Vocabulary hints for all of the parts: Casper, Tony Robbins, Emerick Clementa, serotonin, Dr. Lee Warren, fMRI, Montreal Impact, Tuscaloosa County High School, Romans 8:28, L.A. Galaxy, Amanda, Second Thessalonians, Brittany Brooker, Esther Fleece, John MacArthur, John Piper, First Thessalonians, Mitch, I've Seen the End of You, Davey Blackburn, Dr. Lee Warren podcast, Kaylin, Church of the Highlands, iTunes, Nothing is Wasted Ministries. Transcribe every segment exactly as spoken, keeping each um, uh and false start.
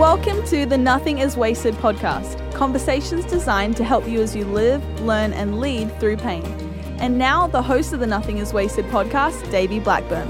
Welcome to the Nothing is Wasted podcast, conversations designed to help you as you live, learn, and lead through pain. And now, the host of the Nothing is Wasted podcast, Davey Blackburn.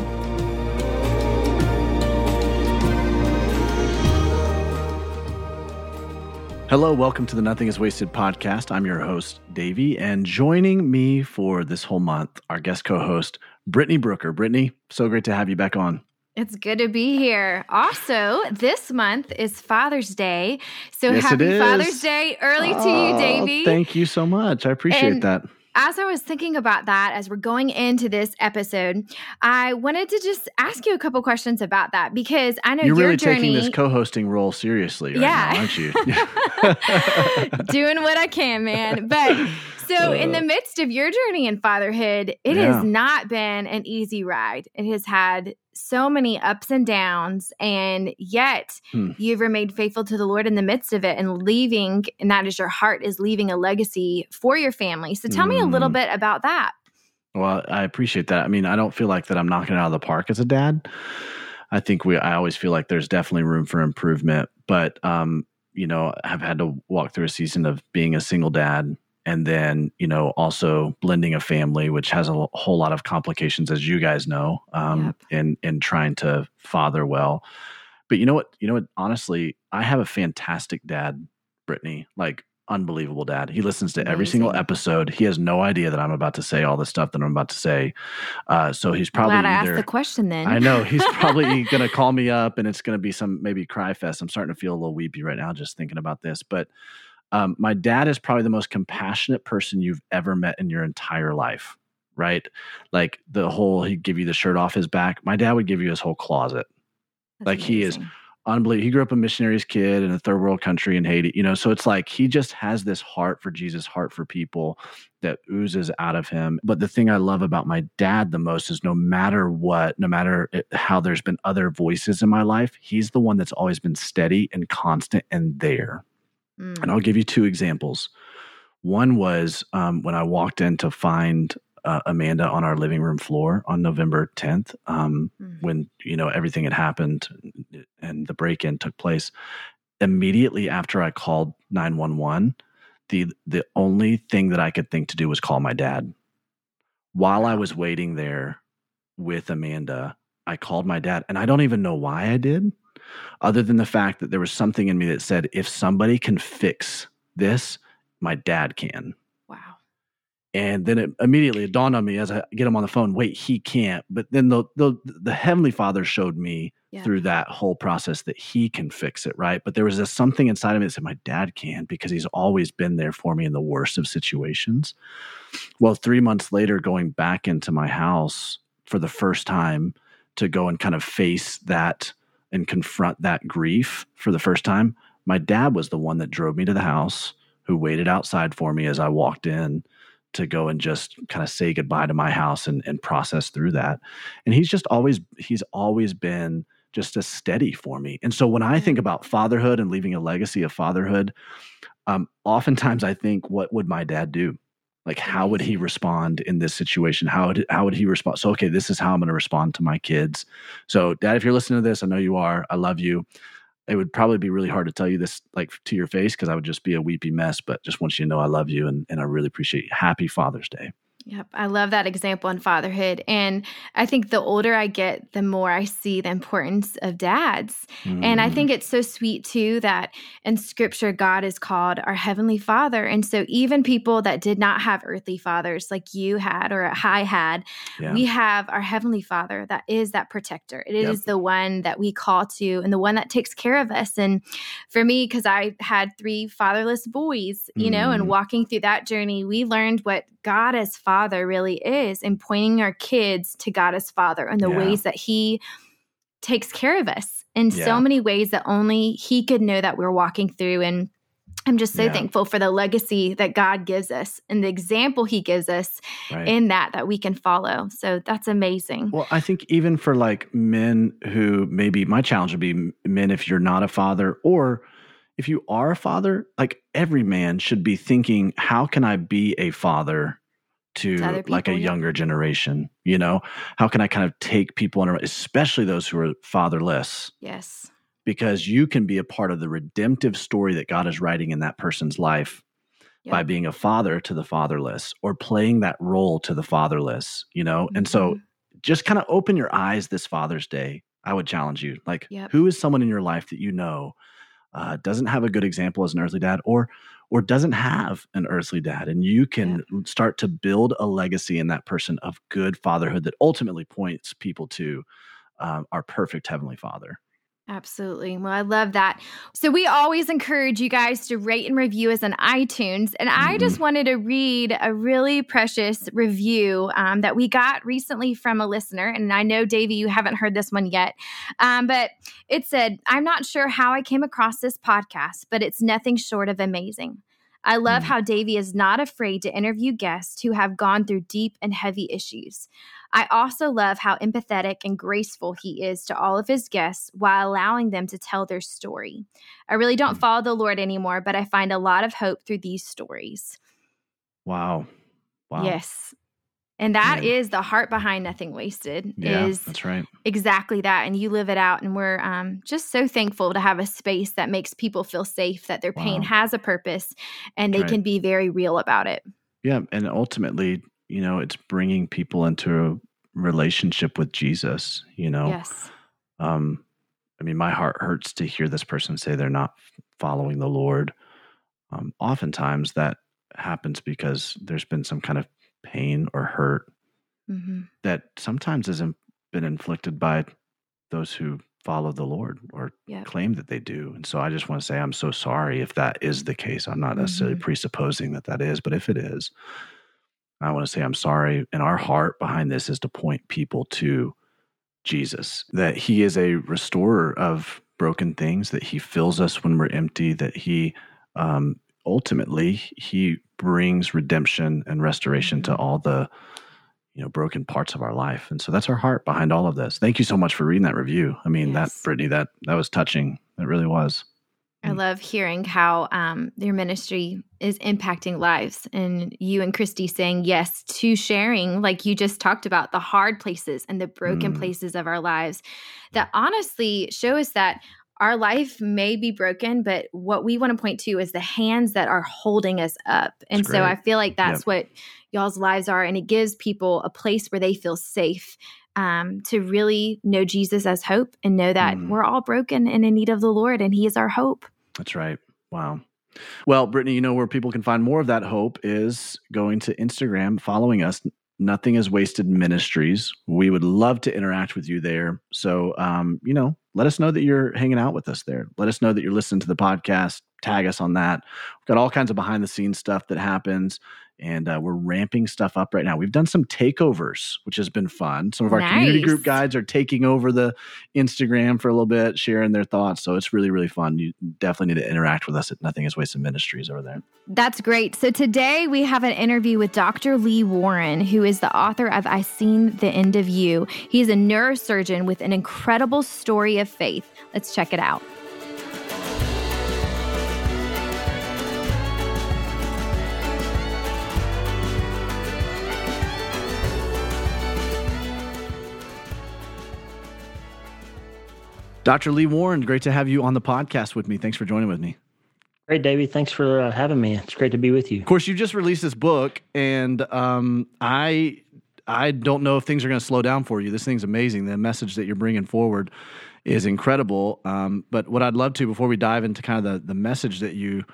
Hello, welcome to the Nothing is Wasted podcast. I'm your host, Davey, and joining me for this whole month, our guest co-host, Brittany Brooker. Brittany, so great to have you back on. It's good to be here. Also, this month is Father's Day, so yes, happy Father's Day early oh, to you, Davey. Thank you so much. I appreciate and- that. As I was thinking about that, as we're going into this episode, I wanted to just ask you a couple questions about that because I know you're your really journey, taking this co-hosting role seriously, right yeah. now, aren't you? Doing what I can, man. But so, uh, in the midst of your journey in fatherhood, it yeah. has not been an easy ride. It has had so many ups and downs, and yet hmm. you've remained faithful to the Lord in the midst of it and leaving, and that is your heart is leaving a legacy for your family. So tell mm. me a little bit about that. Well, I appreciate that. I mean, I don't feel like that I'm knocking it out of the park as a dad. I think we, I always feel like there's definitely room for improvement, but, um, you know, I've had to walk through a season of being a single dad and then, you know, also blending a family, which has a whole lot of complications, as you guys know, um, yep. in, in trying to father well. But you know what? You know what? Honestly, I have a fantastic dad, Brittany, like unbelievable dad. He listens to Amazing. every single episode. He has no idea that I'm about to say all the stuff that I'm about to say. Uh, so he's probably I'm glad either, I asked the question then. I know. He's probably going to call me up and it's going to be some maybe cry fest. I'm starting to feel a little weepy right now just thinking about this. But Um, my dad is probably the most compassionate person you've ever met in your entire life, right? Like the whole, he'd give you the shirt off his back. My dad would give you his whole closet. That's like amazing. He is unbelievable. He grew up a missionary's kid in a third world country in Haiti, you know? So it's like, he just has this heart for Jesus, heart for people that oozes out of him. But the thing I love about my dad the most is no matter what, no matter it, how there's been other voices in my life, he's the one that's always been steady and constant and there. And I'll give you two examples. One was um, when I walked in to find uh, Amanda on our living room floor on November tenth, um, mm-hmm. when, you know, everything had happened and the break-in took place. Immediately after I called nine one one, the the only thing that I could think to do was call my dad. While I was waiting there with Amanda, I called my dad, and I don't even know why I did. Other than the fact that there was something in me that said, if somebody can fix this, my dad can. Wow. And then it immediately it dawned on me as I get him on the phone, wait, he can't. But then the the, the Heavenly Father showed me yeah. through that whole process that he can fix it, right? But there was this something inside of me that said, my dad can, because he's always been there for me in the worst of situations. Well, three months later, going back into my house for the first time to go and kind of face that and confront that grief for the first time, my dad was the one that drove me to the house, who waited outside for me as I walked in to go and just kind of say goodbye to my house and, and process through that. And he's just always, he's always been just a steady for me. And so when I think about fatherhood and leaving a legacy of fatherhood, um, oftentimes I think, what would my dad do? Like, how would he respond in this situation? How would, how would he respond? So, okay, this is how I'm going to respond to my kids. So, Dad, if you're listening to this, I know you are. I love you. It would probably be really hard to tell you this, like, to your face, because I would just be a weepy mess. But just want you to know I love you, and, and I really appreciate you. Happy Father's Day. Yep. I love that example in fatherhood. And I think the older I get, the more I see the importance of dads. Mm. And I think it's so sweet too that in scripture, God is called our Heavenly Father. And so even people that did not have earthly fathers like you had or I had, yeah. we have our Heavenly Father that is that protector. It yep. is the one that we call to and the one that takes care of us. And for me, because I had three fatherless boys, you mm. know, and walking through that journey, we learned what God as Father really is, and pointing our kids to God as Father and the yeah. ways that He takes care of us in yeah. so many ways that only He could know that we're walking through. And I'm just so yeah. thankful for the legacy that God gives us and the example He gives us right. in that, that we can follow. So that's amazing. Well, I think even for like men who maybe, my challenge would be men, if you're not a father, or if you are a father, like every man should be thinking, how can I be a father to, to people, like a yeah. younger generation? You know, how can I kind of take people, and especially those who are fatherless? Yes. because you can be a part of the redemptive story that God is writing in that person's life. Yep. By being a father to the fatherless or playing that role to the fatherless, you know? Mm-hmm. And so just kind of open your eyes this Father's Day. I would challenge you. Like, yep. Who is someone in your life that you know uh, doesn't have a good example as an earthly dad or or doesn't have an earthly dad? And you can yep. start to build a legacy in that person of good fatherhood that ultimately points people to um, our perfect Heavenly Father. Absolutely. Well, I love that. So we always encourage you guys to rate and review us on iTunes. And I just wanted to read a really precious review um, that we got recently from a listener. And I know, Davey, you haven't heard this one yet. Um, but it said, "I'm not sure how I came across this podcast, but it's nothing short of amazing. I love how Davey is not afraid to interview guests who have gone through deep and heavy issues. I also love how empathetic and graceful he is to all of his guests while allowing them to tell their story. I really don't follow the Lord anymore, but I find a lot of hope through these stories." Wow. Wow. Yes. And that yeah. is the heart behind Nothing Wasted. Yeah, is that's right. Exactly that. And you live it out. And we're um, just so thankful to have a space that makes people feel safe, that their wow. pain has a purpose, and they right. can be very real about it. Yeah. And ultimately, you know, it's bringing people into a relationship with Jesus, you know. Yes. Um, I mean, my heart hurts to hear this person say they're not following the Lord. Um, oftentimes that happens because there's been some kind of pain or hurt mm-hmm. that sometimes has been inflicted by those who follow the Lord or yep. claim that they do. And so I just want to say, I'm so sorry if that is the case. I'm not necessarily mm-hmm. presupposing that that is, but if it is, I want to say, I'm sorry. And our heart behind this is to point people to Jesus, that he is a restorer of broken things, that he fills us when we're empty, that he, um, ultimately he brings redemption and restoration to all the, you know, broken parts of our life. And so that's our heart behind all of this. Thank you so much for reading that review. I mean, yes. that, Brittany, that, that was touching. It really was. I love hearing how um, your ministry is impacting lives, and you and Christy saying yes to sharing, like you just talked about, the hard places and the broken mm. places of our lives that honestly show us that our life may be broken, but what we want to point to is the hands that are holding us up. And so I feel like that's yep. what y'all's lives are. And it gives people a place where they feel safe um, to really know Jesus as hope and know that mm. we're all broken and in need of the Lord, and he is our hope. That's right. Wow. Well, Brittany, you know where people can find more of that hope is going to Instagram, following us, Nothing is Wasted Ministries. We would love to interact with you there. So, um, you know, let us know that you're hanging out with us there. Let us know that you're listening to the podcast. Tag us on that. We've got all kinds of behind the scenes stuff that happens, and uh, we're ramping stuff up right now. We've done some takeovers, which has been fun. Some of our nice. community group guides are taking over the Instagram for a little bit, sharing their thoughts. So it's really, really fun. You definitely need to interact with us at Nothing is Wasted Ministries over there. That's great. So today we have an interview with Doctor Lee Warren, who is the author of I've Seen the End of You. He's a neurosurgeon with an incredible story of faith. Let's check it out. Doctor Lee Warren, great to have you on the podcast with me. Thanks for joining with me. Great, Davey. Thanks for uh, having me. It's great to be with you. Of course, you just released this book, and um, I I don't know if things are going to slow down for you. This thing's amazing. The message that you're bringing forward is incredible. Um, but what I'd love to, before we dive into kind of the, the message that you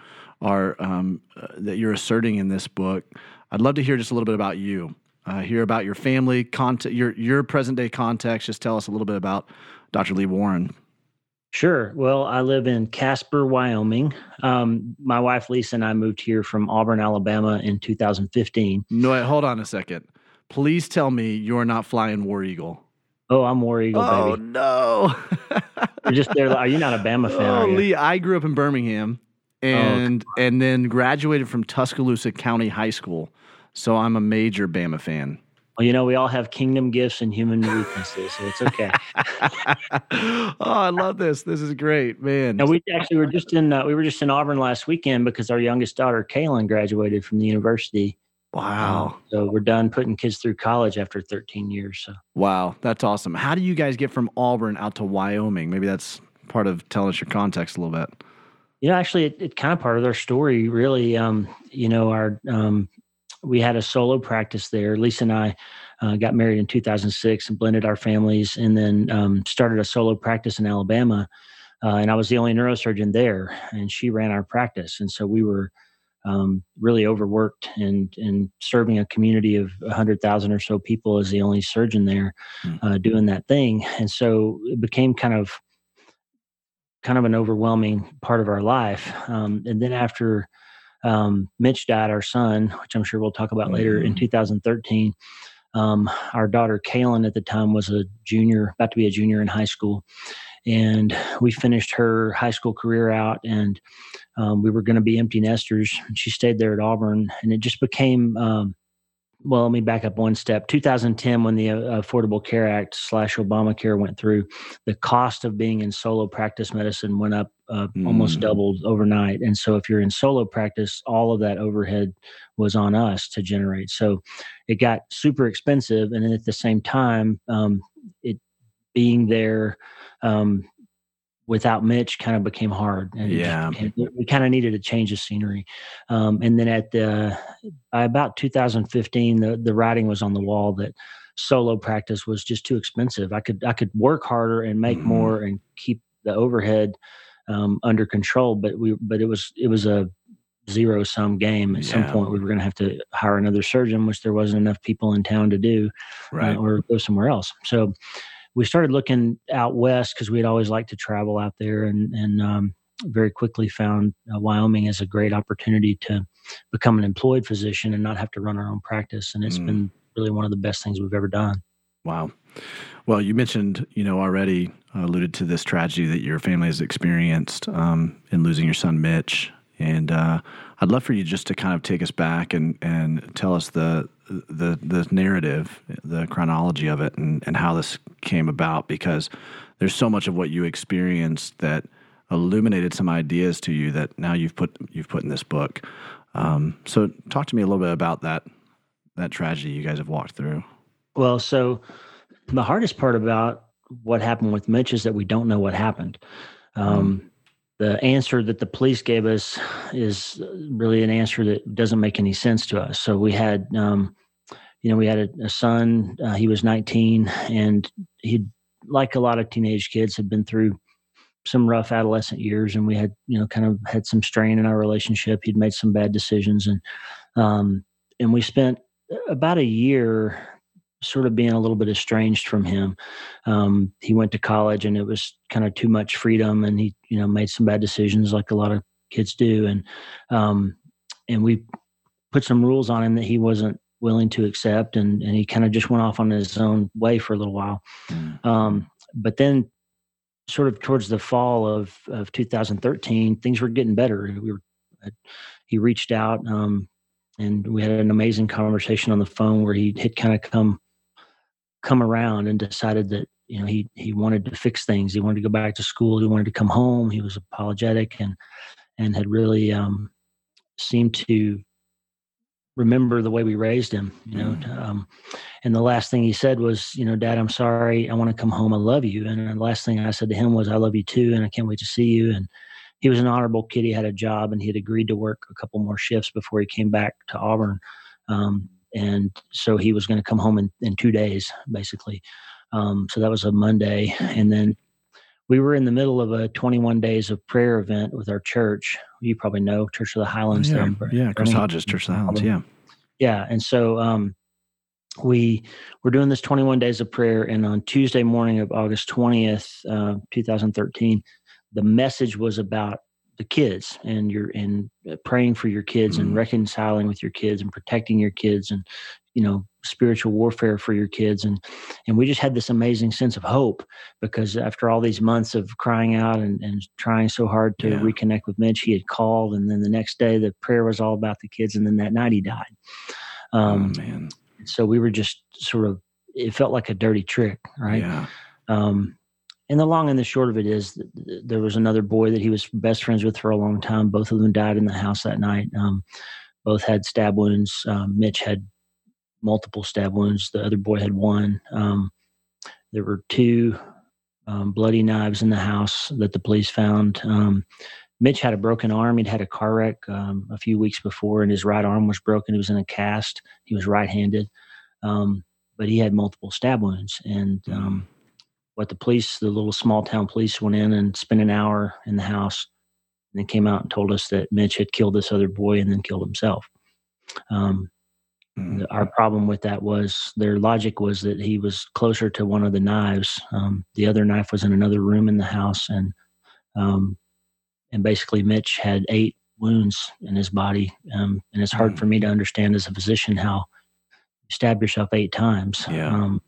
are um, uh, that you're asserting in this book, I'd love to hear just a little bit about you. Uh, hear about your family, cont- your your present day context. Just tell us a little bit about Doctor Lee Warren. Sure. Well, I live in Casper, Wyoming. Um, my wife, Lisa, and I moved here from Auburn, Alabama in two thousand fifteen. No, wait, hold on a second. Please tell me you're not flying War Eagle. Oh, I'm War Eagle, oh, baby. Oh, no. You're just there. Are you not a Bama fan? Oh, Lee, I grew up in Birmingham and oh, and then graduated from Tuscaloosa County High School. So I'm a major Bama fan. Well, you know, we all have kingdom gifts and human weaknesses, so it's okay. Oh, I love this. This is great, man. And we actually were just in uh, we were just in Auburn last weekend because our youngest daughter, Kaylin, graduated from the university. Wow. Um, so we're done putting kids through college after thirteen years. So. Wow, that's awesome. How do you guys get from Auburn out to Wyoming? Maybe that's part of telling us your context a little bit? You know, actually, it, it kind of part of their story, really. Um, you know, our um, we had a solo practice there. Lisa and I uh, got married in two thousand six and blended our families, and then um, started a solo practice in Alabama. Uh, and I was the only neurosurgeon there, and she ran our practice. And so we were um, really overworked, and and serving a community of one hundred thousand or so people as the only surgeon there uh, doing that thing. And so it became kind of kind of an overwhelming part of our life. Um, and then after um, Mitch died, our son, which I'm sure we'll talk about mm-hmm. later, in two thousand thirteen, um, our daughter Kaylin at the time was a junior, about to be a junior in high school. And we finished her high school career out, and um, we were going to be empty nesters. She stayed there at Auburn, and it just became, um, well, let me back up one step. two thousand ten, when the Affordable Care Act slash Obamacare went through, the cost of being in solo practice medicine went up uh, mm. almost doubled overnight. And so if you're in solo practice, all of that overhead was on us to generate. So it got super expensive. And then at the same time, um, it being there um, without Mitch kind of became hard, and yeah. it, it, we kind of needed a change of scenery. Um, and then at the, by about two thousand fifteen, the, the writing was on the wall that solo practice was just too expensive. I could, I could work harder and make mm-hmm. more and keep the overhead um, under control, but we, but it was, it was a zero sum game. At yeah. some point we were going to have to hire another surgeon, which there wasn't enough people in town to do, right. uh, or go somewhere else. So, we started looking out west because we'd always liked to travel out there, and, and um, very quickly found uh, Wyoming as a great opportunity to become an employed physician and not have to run our own practice. And it's mm. been really one of the best things we've ever done. Wow. Well, you mentioned, you know, already alluded to this tragedy that your family has experienced um, in losing your son, Mitch. And uh, I'd love for you just to kind of take us back and, and tell us the the the narrative, the chronology of it, and, and how this came about, because there's so much of what you experienced that illuminated some ideas to you that now you've put you've put in this book. Um, so talk to me a little bit about that that tragedy you guys have walked through. Well, so the hardest part about what happened with Mitch is that we don't know what happened. Um, mm. The answer that the police gave us is really an answer that doesn't make any sense to us. So we had, um, you know, we had a, a son, uh, he was nineteen, and he, like a lot of teenage kids, had been through some rough adolescent years, and we had, you know, kind of had some strain in our relationship. He'd made some bad decisions, and, um, and we spent about a year sort of being a little bit estranged from him. Um, he went to college, and it was kind of too much freedom, and he, you know, made some bad decisions like a lot of kids do. And, um, and we put some rules on him that he wasn't willing to accept. And, and he kind of just went off on his own way for a little while. Mm. Um, but then sort of towards the fall of, of two thousand thirteen, things were getting better. We were, he reached out, um, and we had an amazing conversation on the phone where he had kind of come, come around and decided that, you know, he, he wanted to fix things. He wanted to go back to school. He wanted to come home. He was apologetic, and, and had really, um, seemed to remember the way we raised him, you know? Mm. Um, and the last thing he said was, you know, "Dad, I'm sorry. I want to come home. I love you." And the last thing I said to him was, "I love you too. And I can't wait to see you." And he was an honorable kid. He had a job, and he had agreed to work a couple more shifts before he came back to Auburn. Um, and so he was going to come home in, in two days, basically. Um, so that was a Monday. And then we were in the middle of a twenty-one days of prayer event with our church. You probably know, Church of the Highlands. Yeah, there. yeah Chris Hodges, Church of the Highlands, yeah. Yeah, and so um, we were doing this twenty-one days of prayer, and on Tuesday morning of August twentieth, uh, two thousand thirteen, the message was about the kids, and you're in praying for your kids, mm-hmm. and reconciling with your kids, and protecting your kids, and, you know, spiritual warfare for your kids. And, and we just had this amazing sense of hope, because after all these months of crying out and, and trying so hard to yeah. reconnect with Mitch, he had called. And then the next day the prayer was all about the kids. And then that night he died. Um, oh, man. So we were just sort of, it felt like a dirty trick. Right. Yeah. Um, And the long and the short of it is that there was another boy that he was best friends with for a long time. Both of them died in the house that night. Um, both had stab wounds. Um, Mitch had multiple stab wounds. The other boy had one. Um, there were two um, bloody knives in the house that the police found. Um, Mitch had a broken arm. He'd had a car wreck um, a few weeks before, and his right arm was broken. He was in a cast. He was right-handed, um, but he had multiple stab wounds. And um, what the police, the little small-town police, went in and spent an hour in the house, and then came out and told us that Mitch had killed this other boy and then killed himself. Um, mm-hmm. Our problem with that was their logic was that he was closer to one of the knives. Um, the other knife was in another room in the house, and um, and basically Mitch had eight wounds in his body. Um, and it's hard mm-hmm. for me to understand as a physician how you stab yourself eight times. Yeah. Um,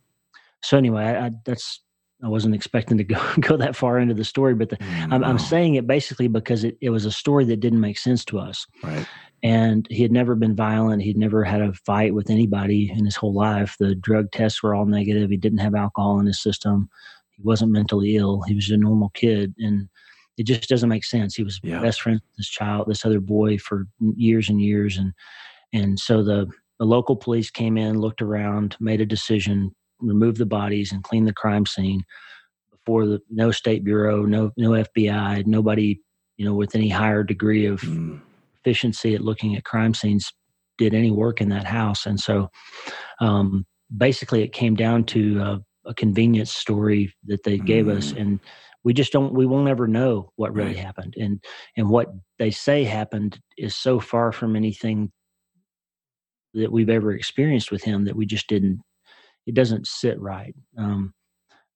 so anyway, I, I, that's I wasn't expecting to go, go that far into the story, but the, mm-hmm. I'm, I'm saying it basically because it, it was a story that didn't make sense to us. Right. And he had never been violent. He'd never had a fight with anybody in his whole life. The drug tests were all negative. He didn't have alcohol in his system. He wasn't mentally ill. He was a normal kid. And it just doesn't make sense. He was yeah. best friends with this child, this other boy, for years and years. And and so the, the local police came in, looked around, made a decision, removed the bodies, and cleaned the crime scene before the no State Bureau, no no F B I, nobody, you know, with any higher degree of mm. efficiency at looking at crime scenes did any work in that house. And so um, basically it came down to uh, a convenience story that they mm. gave us. And we just don't, we won't ever know what really right. happened. And, and what they say happened is so far from anything that we've ever experienced with him that we just didn't, it doesn't sit right. Um,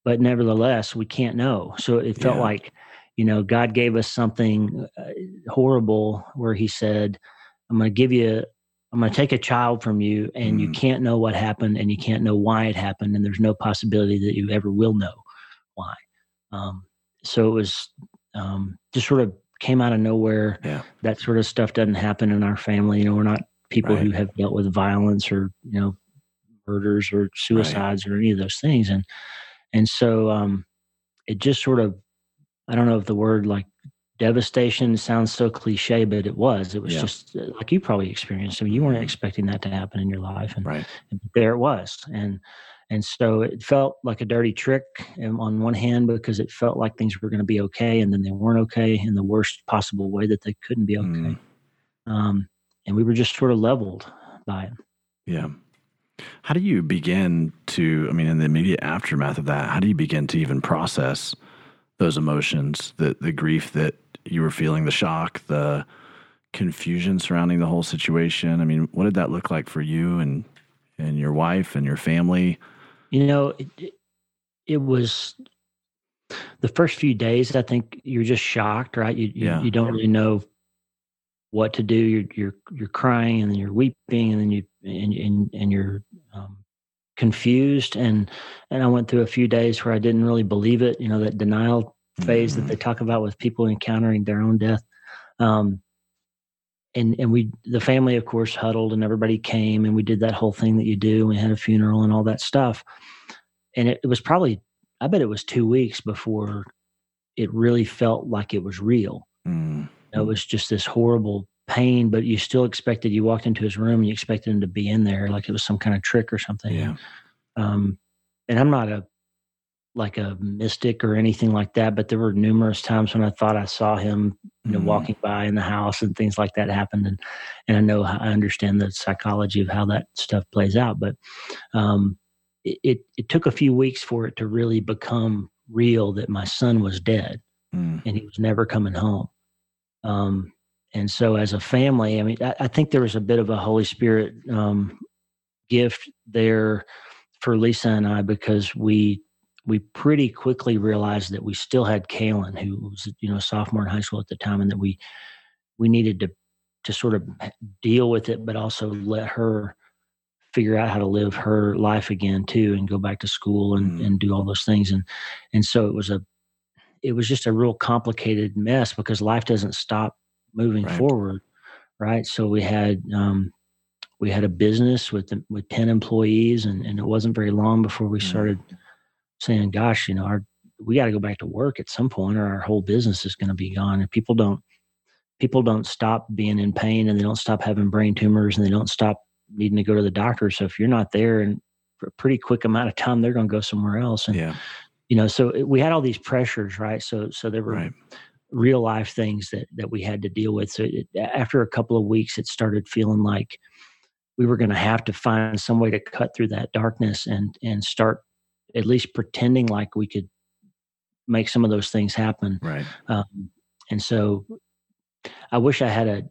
but nevertheless, we can't know. So it felt yeah. like, you know, God gave us something uh, horrible where he said, I'm going to give you, I'm going to take a child from you, and mm. you can't know what happened, and you can't know why it happened. And there's no possibility that you ever will know why. Um, so it was, um, just sort of came out of nowhere. Yeah. That sort of stuff doesn't happen in our family. You know, we're not people right. who have dealt with violence or, you know, murders or suicides right. or any of those things. And, and so, um, it just sort of, I don't know if the word like devastation sounds so cliche, but it was, it was yeah. just like you probably experienced. I mean, you weren't expecting that to happen in your life, and, right. and there it was. And, and so it felt like a dirty trick on one hand, because it felt like things were going to be okay. And then they weren't okay in the worst possible way that they couldn't be okay. Mm. Um, and we were just sort of leveled by it. Yeah. How do you begin to, I mean, in the immediate aftermath of that, how do you begin to even process those emotions, the, the grief that you were feeling, the shock, the confusion surrounding the whole situation? I mean, what did that look like for you and, and your wife and your family? You know, it, it was the first few days, I think you're just shocked, right? You you, yeah. you don't really know what to do. You're, you're, you're crying, and then you're weeping, and then you, and, and, and you're um, confused. And, and I went through a few days where I didn't really believe it. You know, that denial phase mm-hmm. that they talk about with people encountering their own death. Um, and, and we, the family of course huddled, and everybody came, and we did that whole thing that you do. And we had a funeral and all that stuff. And it, it was probably, I bet it was two weeks before it really felt like it was real. Mm. It was just this horrible pain, but you still expected, you walked into his room and you expected him to be in there, like it was some kind of trick or something. Yeah. Um, and I'm not a, like a mystic or anything like that, but there were numerous times when I thought I saw him, you know, mm-hmm. walking by in the house, and things like that happened. And, and I know, I understand the psychology of how that stuff plays out, but, um, it, it, it took a few weeks for it to really become real that my son was dead mm. and he was never coming home. Um, and so as a family, I mean, I, I think there was a bit of a Holy Spirit, um, gift there for Lisa and I, because we, we pretty quickly realized that we still had Kaylin, who was, you know, a sophomore in high school at the time, and that we, we needed to, to sort of deal with it, but also let her figure out how to live her life again too, and go back to school and, mm. and do all those things. And, and so it was a, it was just a real complicated mess, because life doesn't stop moving right. forward. Right. So we had, um, we had a business with, the, with ten employees, and, and it wasn't very long before we mm. started saying, gosh, you know, our, we got to go back to work at some point, or our whole business is going to be gone. And people don't, people don't stop being in pain, and they don't stop having brain tumors, and they don't stop needing to go to the doctor. So if you're not there in a pretty quick amount of time, they're going to go somewhere else. And, yeah. you know, so we had all these pressures, right? So, so there were right. real life things that, that we had to deal with. So it, after a couple of weeks, it started feeling like we were going to have to find some way to cut through that darkness and, and start at least pretending like we could make some of those things happen. Right. Um, and so I wish I had a,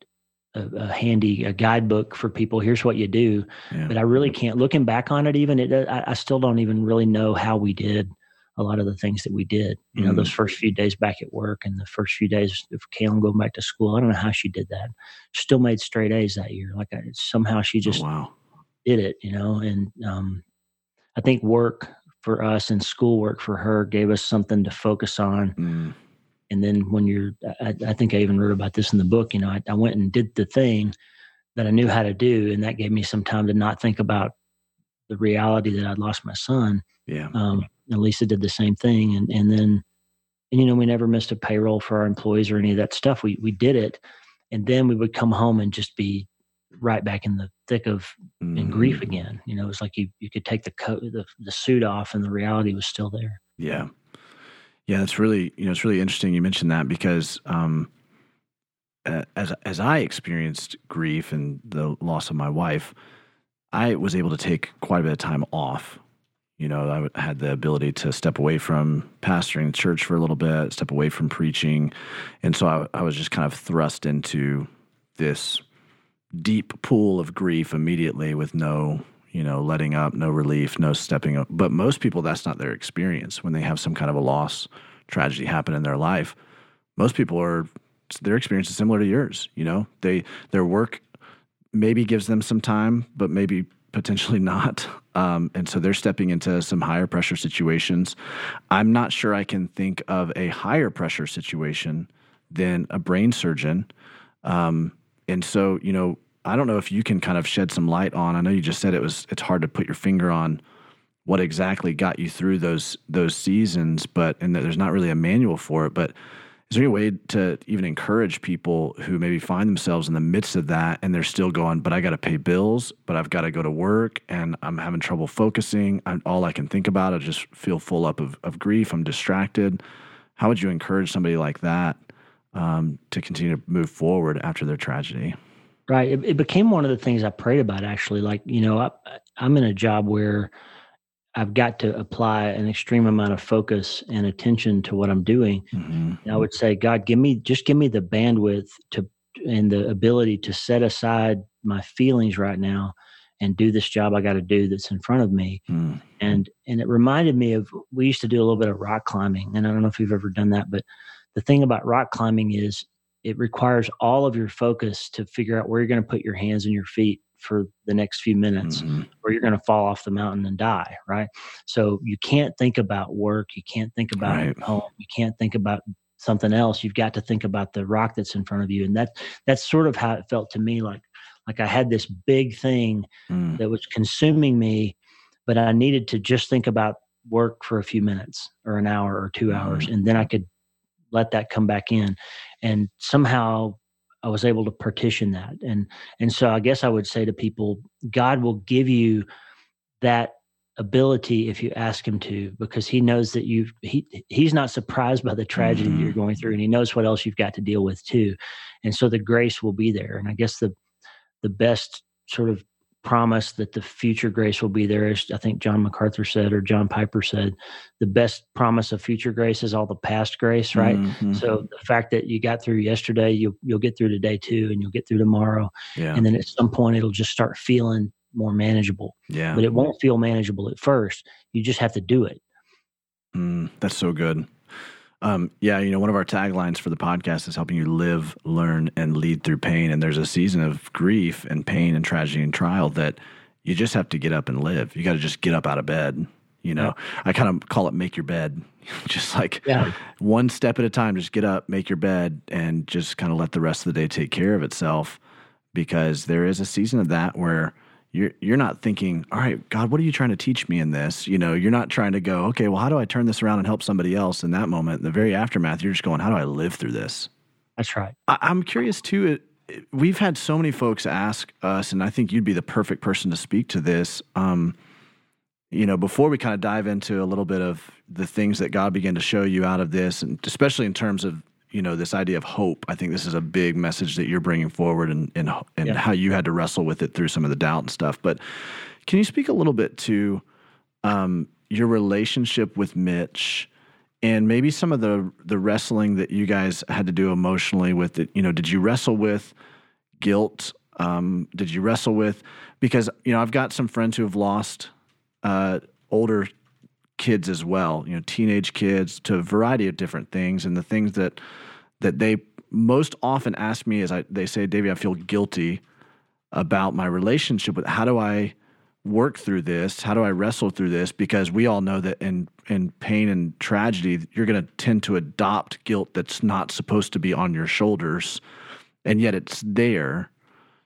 A, a handy a guidebook for people. Here's what you do, yeah. but I really can't. Looking back on it, even it, I, I still don't even really know how we did a lot of the things that we did. You mm-hmm. know, those first few days back at work and the first few days of Kaylin going back to school. I don't know how she did that. Still made straight A's that year. Like I, somehow she just oh, wow. did it. You know, and um, I think work for us and schoolwork for her gave us something to focus on. Mm. And then when you're, I, I think I even wrote about this in the book, you know, I, I went and did the thing that I knew how to do. And that gave me some time to not think about the reality that I'd lost my son. Yeah. Um, and Lisa did the same thing. And, and then, and, you know, we never missed a payroll for our employees or any of that stuff. We, we did it. And then we would come home and just be right back in the thick of mm. in grief again. You know, it was like you, you could take the coat, the, the suit off and the reality was still there. Yeah. Yeah, that's really, you know, it's really interesting you mentioned that because um, as as I experienced grief and the loss of my wife, I was able to take quite a bit of time off. You know, I had the ability to step away from pastoring church for a little bit, step away from preaching. And so I, I was just kind of thrust into this deep pool of grief immediately with no... you know, letting up, no relief, no stepping up. But most people, that's not their experience. When they have some kind of a loss, tragedy happen in their life, most people are, their experience is similar to yours. You know, they, their work maybe gives them some time, but maybe potentially not. Um, and so they're stepping into some higher pressure situations. I'm not sure I can think of a higher pressure situation than a brain surgeon. Um, and so, you know, I don't know if you can kind of shed some light on, I know you just said it was, it's hard to put your finger on what exactly got you through those, those seasons, but, and there's not really a manual for it, but is there any way to even encourage people who maybe find themselves in the midst of that and they're still going, but I got to pay bills, but I've got to go to work and I'm having trouble focusing. I'm, all I can think about, I just feel full up of, of grief. I'm distracted. How would you encourage somebody like that um, to continue to move forward after their tragedy? Right. It, it became one of the things I prayed about, actually. Like, you know, I, I'm in a job where I've got to apply an extreme amount of focus and attention to what I'm doing. Mm-hmm. And I would say, God, give me, just give me the bandwidth to, and the ability to set aside my feelings right now and do this job I got to do that's in front of me. Mm-hmm. And, and it reminded me of, we used to do a little bit of rock climbing. And I don't know if you've ever done that, but the thing about rock climbing is, it requires all of your focus to figure out where you're going to put your hands and your feet for the next few minutes, mm-hmm. or you're going to fall off the mountain and die. Right. So you can't think about work. You can't think about right. home. You can't think about something else. You've got to think about the rock that's in front of you. And that, that's sort of how it felt to me. Like, like I had this big thing mm. that was consuming me, but I needed to just think about work for a few minutes or an hour or two hours. Mm. And then I could let that come back in. And somehow I was able to partition that. And, and so I guess I would say to people, God will give you that ability if you ask him to, because he knows that you've, he, he's not surprised by the tragedy mm-hmm. you're going through, and he knows what else you've got to deal with too. And so the grace will be there. And I guess the, the best sort of promise that the future grace will be there is, I think John MacArthur said, or John Piper said, the best promise of future grace is all the past grace, right? Mm-hmm. So the fact that you got through yesterday, you'll, you'll get through today too, and you'll get through tomorrow. Yeah. And then at some point it'll just start feeling more manageable, yeah. but it won't feel manageable at first. You just have to do it. Mm, that's so good. Um, yeah, you know, one of our taglines for the podcast is helping you live, learn, and lead through pain. And there's a season of grief and pain and tragedy and trial that you just have to get up and live. You got to just get up out of bed. You know, yeah. I kind of call it make your bed, just like yeah. one step at a time, just get up, make your bed, and just kind of let the rest of the day take care of itself, because there is a season of that where You're you're not thinking, all right, God, what are you trying to teach me in this? You know, you're not trying to go, okay, well, how do I turn this around and help somebody else? In that moment, in the very aftermath, you're just going, how do I live through this? That's right. I, I'm curious too. It, it, we've had so many folks ask us, and I think you'd be the perfect person to speak to this. Um, you know, before we kind of dive into a little bit of the things that God began to show you out of this, and especially in terms of, you know, this idea of hope, I think this is a big message that you're bringing forward, and and, and yeah. how you had to wrestle with it through some of the doubt and stuff. But can you speak a little bit to um, your relationship with Mitch, and maybe some of the the wrestling that you guys had to do emotionally with it? You know, did you wrestle with guilt? Um, did you wrestle with, because, you know, I've got some friends who have lost uh, older kids as well, you know, teenage kids, to a variety of different things. And the things that, that they most often ask me is I, they say, Davey, I feel guilty about my relationship with, how do I work through this? How do I wrestle through this? Because we all know that in, in pain and tragedy, you're going to tend to adopt guilt that's not supposed to be on your shoulders, and yet it's there.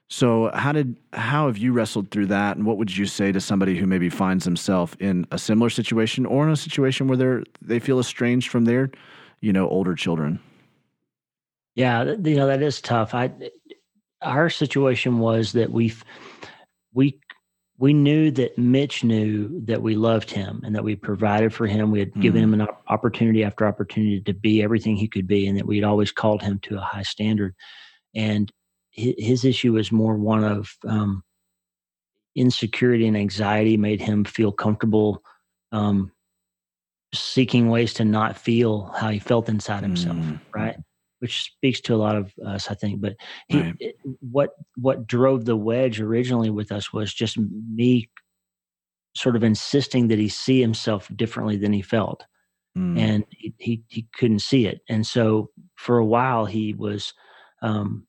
So how did how have you wrestled through that, and what would you say to somebody who maybe finds themselves in a similar situation, or in a situation where they're they feel estranged from their, you know, older children? Yeah, you know, that is tough. I our situation was that we we we knew that Mitch knew that we loved him and that we provided for him. We had mm-hmm. given him an opportunity after opportunity to be everything he could be, and that we'd always called him to a high standard. And his issue was more one of um, insecurity and anxiety made him feel comfortable um, seeking ways to not feel how he felt inside himself, mm. right? Which speaks to a lot of us, I think. But he, right. it, what what drove the wedge originally with us was just me sort of insisting that he see himself differently than he felt. Mm. And he, he, he couldn't see it. And so for a while he was um,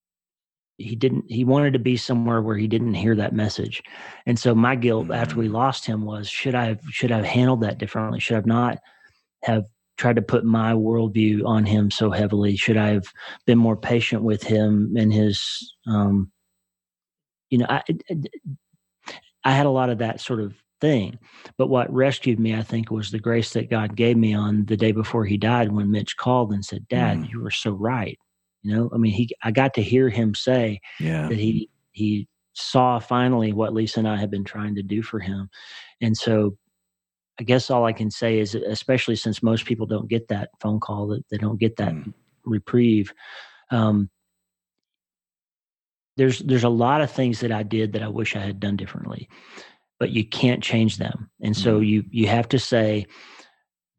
– He didn't, he wanted to be somewhere where he didn't hear that message. And so my guilt mm-hmm. after we lost him was, should I have, should I have handled that differently? Should I have not have tried to put my worldview on him so heavily? Should I have been more patient with him and his, um, you know, I, I had a lot of that sort of thing. But what rescued me, I think, was the grace that God gave me on the day before he died, when Mitch called and said, Dad, mm-hmm. you were so right. You know, I mean, he, I got to hear him say yeah. that he, he saw finally what Lisa and I had been trying to do for him. And so I guess all I can say is, especially since most people don't get that phone call, that they don't get that mm. reprieve. Um, there's, there's a lot of things that I did that I wish I had done differently, but you can't change them. And mm. so you, you have to say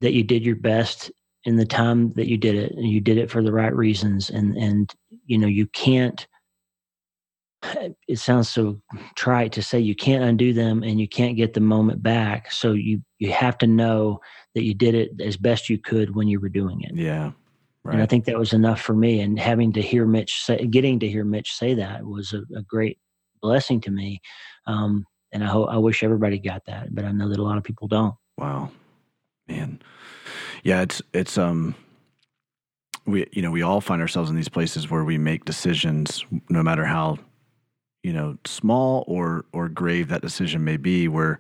that you did your best in the time that you did it, and you did it for the right reasons. And, and, you know, you can't, it sounds so trite to say, you can't undo them and you can't get the moment back. So you, you have to know that you did it as best you could when you were doing it. Yeah. Right. And I think that was enough for me, and having to hear Mitch say, getting to hear Mitch say that was a, a great blessing to me. Um, and I hope, I wish everybody got that, but I know that a lot of people don't. Wow, man. Yeah, it's, it's, um, we, you know, we all find ourselves in these places where we make decisions, no matter how, you know, small or, or grave that decision may be, where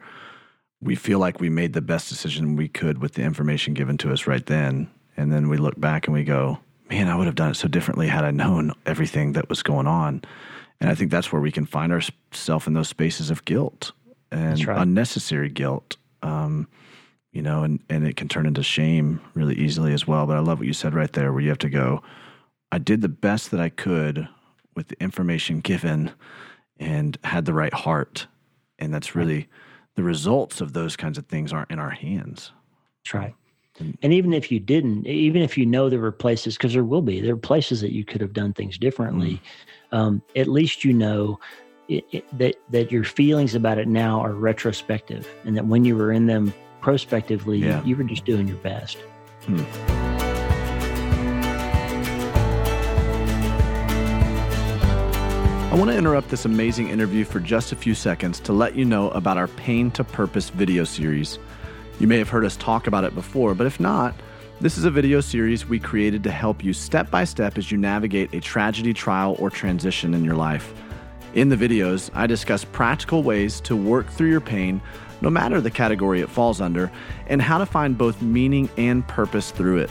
we feel like we made the best decision we could with the information given to us right then. And then we look back and we go, man, I would have done it so differently had I known everything that was going on. And I think that's where we can find ourselves, in those spaces of guilt and right. unnecessary guilt. Um, You know, and, and it can turn into shame really easily as well. But I love what you said right there, where you have to go, I did the best that I could with the information given and had the right heart. And that's really the results of those kinds of things aren't in our hands. That's right. And, and even if you didn't, even if you know there were places, because there will be, there are places that you could have done things differently, mm-hmm. um, at least you know it, it, that, that your feelings about it now are retrospective, and that when you were in them, prospectively, yeah. you were just doing your best. Hmm. I want to interrupt this amazing interview for just a few seconds to let you know about our Pain to Purpose video series. You may have heard us talk about it before, but if not, this is a video series we created to help you step by step as you navigate a tragedy, trial, or transition in your life. In the videos, I discuss practical ways to work through your pain, no matter the category it falls under, and how to find both meaning and purpose through it.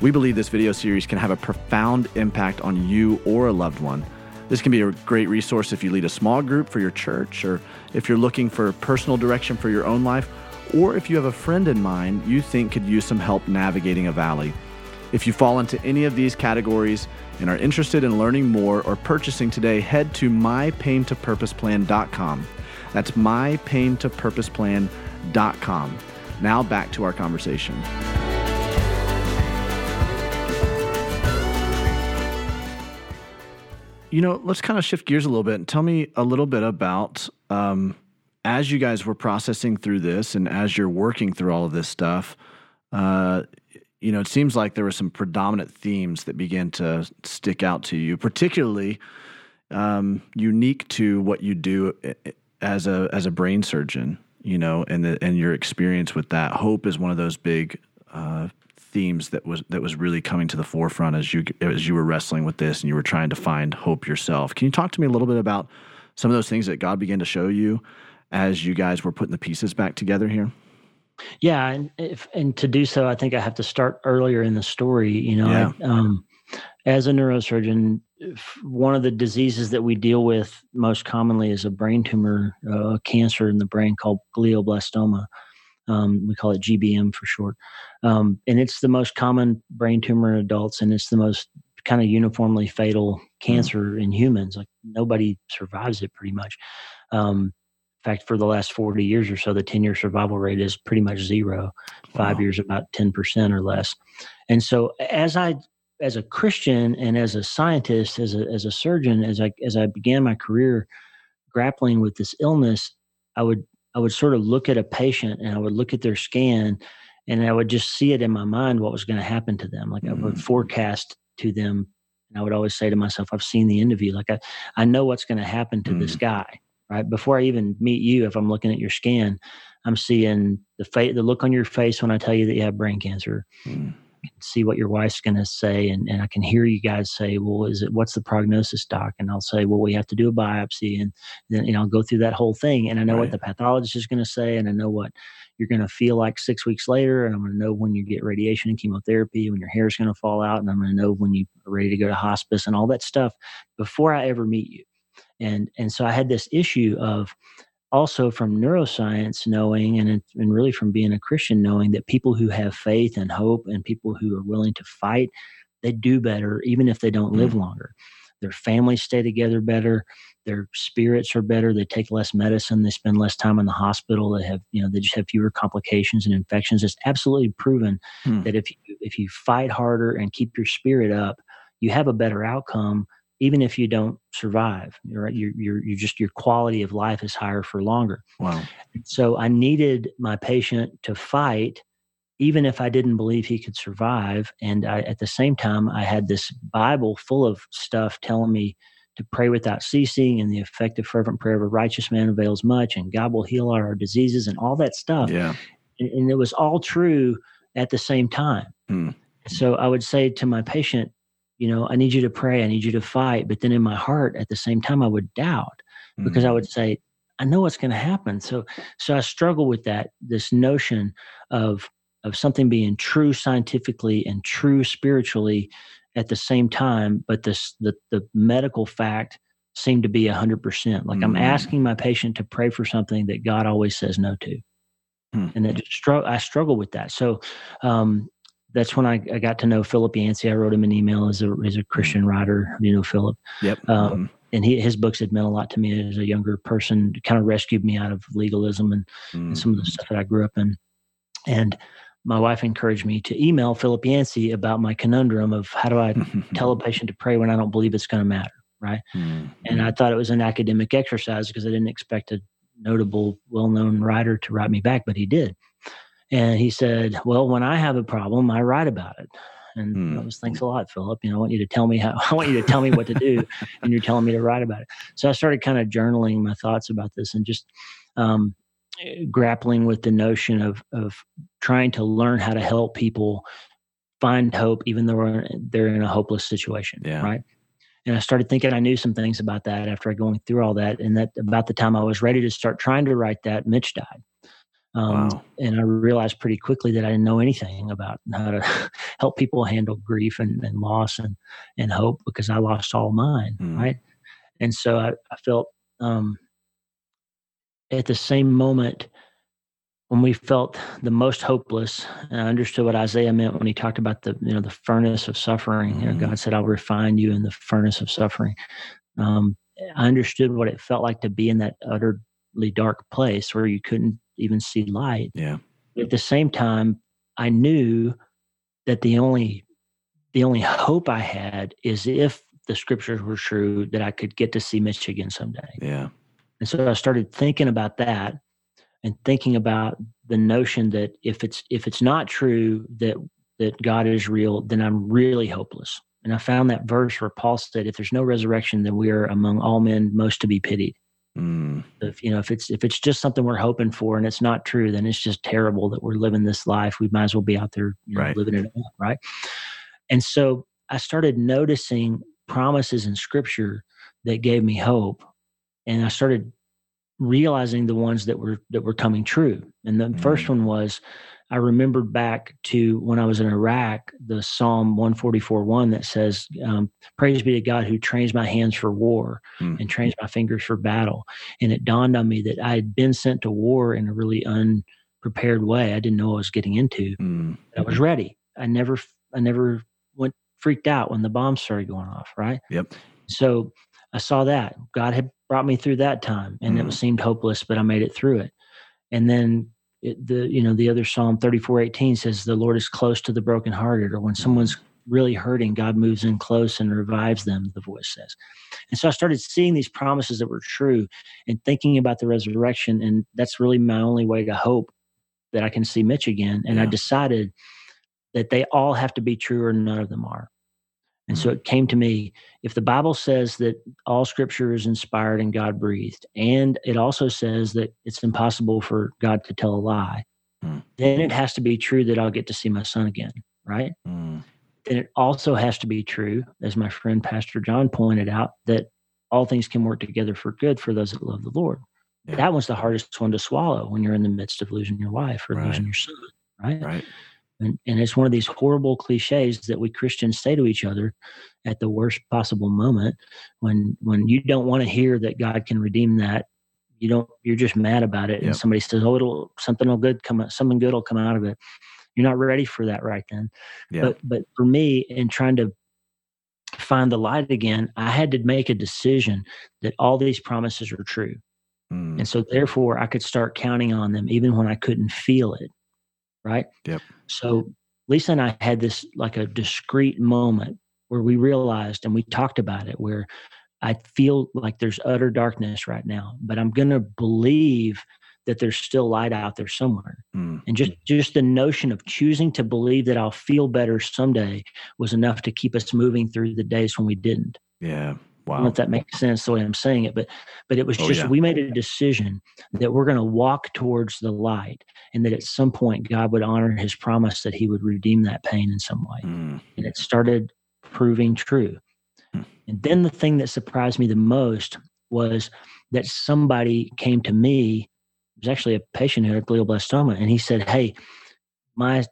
We believe this video series can have a profound impact on you or a loved one. This can be a great resource if you lead a small group for your church, or if you're looking for personal direction for your own life, or if you have a friend in mind you think could use some help navigating a valley. If you fall into any of these categories and are interested in learning more or purchasing today, head to my pain to purpose plan dot com. That's my pain to purpose plan dot com. Now back to our conversation. You know, let's kind of shift gears a little bit and tell me a little bit about, um, as you guys were processing through this and as you're working through all of this stuff, uh, you know, it seems like there were some predominant themes that began to stick out to you, particularly um, unique to what you do as a as a brain surgeon, you know, and the, and your experience with that. Hope is one of those big uh, themes that was that was really coming to the forefront as you as you were wrestling with this and you were trying to find hope yourself. Can you talk to me a little bit about some of those things that God began to show you as you guys were putting the pieces back together here? Yeah, and if, and to do so, I think I have to start earlier in the story. You know, yeah. I, um, as a neurosurgeon, one of the diseases that we deal with most commonly is a brain tumor, uh, cancer in the brain called glioblastoma. Um, we call it G B M for short, um, and it's the most common brain tumor in adults, and it's the most kind of uniformly fatal cancer mm. in humans. Like nobody survives it, pretty much. Um, In fact, for the last forty years or so, the ten-year survival rate is pretty much zero. Five wow. years, about ten percent or less. And so as I, as a Christian and as a scientist, as a, as a surgeon, as I, as I began my career grappling with this illness, I would, I would sort of look at a patient and I would look at their scan and I would just see it in my mind what was going to happen to them. Like mm. I would forecast to them. And I would always say to myself, I've seen the end of you. Like I, I know what's going to happen to mm. this guy. Right before I even meet you, if I'm looking at your scan, I'm seeing the fa- the look on your face when I tell you that you have brain cancer. Mm. I can see what your wife's going to say, and, and I can hear you guys say, "Well, is it what's the prognosis, doc?" And I'll say, "Well, we have to do a biopsy," and then you know I'll go through that whole thing, and I know right. what the pathologist is going to say, and I know what you're going to feel like six weeks later, and I'm going to know when you get radiation and chemotherapy, when your hair is going to fall out, and I'm going to know when you are ready to go to hospice and all that stuff before I ever meet you. And and so I had this issue of also from neuroscience knowing and and really from being a Christian knowing that people who have faith and hope and people who are willing to fight, they do better even if they don't live longer. Their families stay together better. Their spirits are better. They take less medicine. They spend less time in the hospital. They have, you know, they just have fewer complications and infections. It's absolutely proven hmm. that if you, if you fight harder and keep your spirit up, you have a better outcome. Even if you don't survive, right? You're, you're, you're just, your quality of life is higher for longer. Wow. So I needed my patient to fight, even if I didn't believe he could survive. And I, at the same time, I had this Bible full of stuff telling me to pray without ceasing and the effective fervent prayer of a righteous man avails much and God will heal our diseases and all that stuff. Yeah. And, and it was all true at the same time. Mm. So I would say to my patient, you know, I need you to pray, I need you to fight. But then in my heart, at the same time, I would doubt because mm. I would say, I know what's going to happen. So, so I struggle with that, this notion of, of something being true scientifically and true spiritually at the same time. But this, the, the medical fact seemed to be a hundred percent. Like mm. I'm asking my patient to pray for something that God always says no to. Mm. And that just str- I struggle with that. So, um, that's when I, I got to know Philip Yancey. I wrote him an email as a as a Christian writer. You know, Philip. Yep. Um, and he, his books had meant a lot to me as a younger person. Kind of rescued me out of legalism and, mm. and some of the stuff that I grew up in. And my wife encouraged me to email Philip Yancey about my conundrum of how do I tell a patient to pray when I don't believe it's going to matter, right? Mm. And I thought it was an academic exercise because I didn't expect a notable, well-known writer to write me back, but he did. And he said, well, when I have a problem, I write about it. And mm. I was, thanks a lot, Philip. You know, I want you to tell me how, I want you to tell me what to do. And you're telling me to write about it. So I started kind of journaling my thoughts about this and just um, grappling with the notion of, of trying to learn how to help people find hope, even though they're in a hopeless situation. Yeah. Right. And I started thinking I knew some things about that after going through all that. And that about the time I was ready to start trying to write that, Mitch died. Um, wow. And I realized pretty quickly that I didn't know anything about how to help people handle grief and, and loss and, and hope because I lost all mine. Mm. Right. And so I, I felt um, at the same moment when we felt the most hopeless, and I understood what Isaiah meant when he talked about the, you know, the furnace of suffering. Mm-hmm. You know, God said, I'll refine you in the furnace of suffering. Um, I understood what it felt like to be in that utterly dark place where you couldn't even see light. Yeah. At the same time, I knew that the only the only hope I had is if the scriptures were true, that I could get to see Mitch again someday. Yeah. And so I started thinking about that and thinking about the notion that if it's if it's not true that that God is real, then I'm really hopeless. And I found that verse where Paul said, if there's no resurrection, then we are among all men most to be pitied. Mm. If, you know, if it's, if it's just something we're hoping for and it's not true, then it's just terrible that we're living this life. We might as well be out there, you know, right. living it up, right? And so I started noticing promises in scripture that gave me hope. And I started realizing the ones that were, that were coming true. And the mm. first one was, I remembered back to when I was in Iraq, the Psalm one forty-four one that says, um, praise be to God who trains my hands for war mm. and trains my fingers for battle. And it dawned on me that I had been sent to war in a really unprepared way. I didn't know what I was getting into. Mm. I was ready. I never, I never went freaked out when the bombs started going off. Right. Yep. So I saw that God had brought me through that time and mm. it was, seemed hopeless, but I made it through it. And then It, the you know the other Psalm thirty-four eighteen says the Lord is close to the brokenhearted, or when someone's really hurting, God moves in close and revives them, the voice says. And so I started seeing these promises that were true and thinking about the resurrection, and that's really my only way to hope that I can see Mitch again. And yeah. I decided that they all have to be true or none of them are. And mm-hmm. so it came to me, if the Bible says that all scripture is inspired and God breathed, and it also says that it's impossible for God to tell a lie, mm. then it has to be true that I'll get to see my son again, right? Mm. Then it also has to be true, as my friend Pastor John pointed out, that all things can work together for good for those that love the Lord. Yeah. That one's the hardest one to swallow when you're in the midst of losing your wife or right. losing your son, right? Right. And, and it's one of these horrible cliches that we Christians say to each other at the worst possible moment, when when you don't want to hear that God can redeem that, you don't. You're just mad about it, yep. and somebody says, "Oh, it'll something will good come out, something good will come out of it." You're not ready for that right then. Yep. But but for me, in trying to find the light again, I had to make a decision that all these promises are true, mm. and so therefore I could start counting on them even when I couldn't feel it. Right. Yep. So Lisa and I had this like a discrete moment where we realized, and we talked about it, where I feel like there's utter darkness right now, but I'm going to believe that there's still light out there somewhere. Mm. And just, just the notion of choosing to believe that I'll feel better someday was enough to keep us moving through the days when we didn't. Yeah. Wow. I don't know if that makes sense the way I'm saying it, but but it was oh, just yeah. we made a decision that we're going to walk towards the light, and that at some point God would honor his promise that he would redeem that pain in some way. Mm. And it started proving true. Mm. And then the thing that surprised me the most was that somebody came to me. It was actually a patient who had glioblastoma, and he said, "Hey, my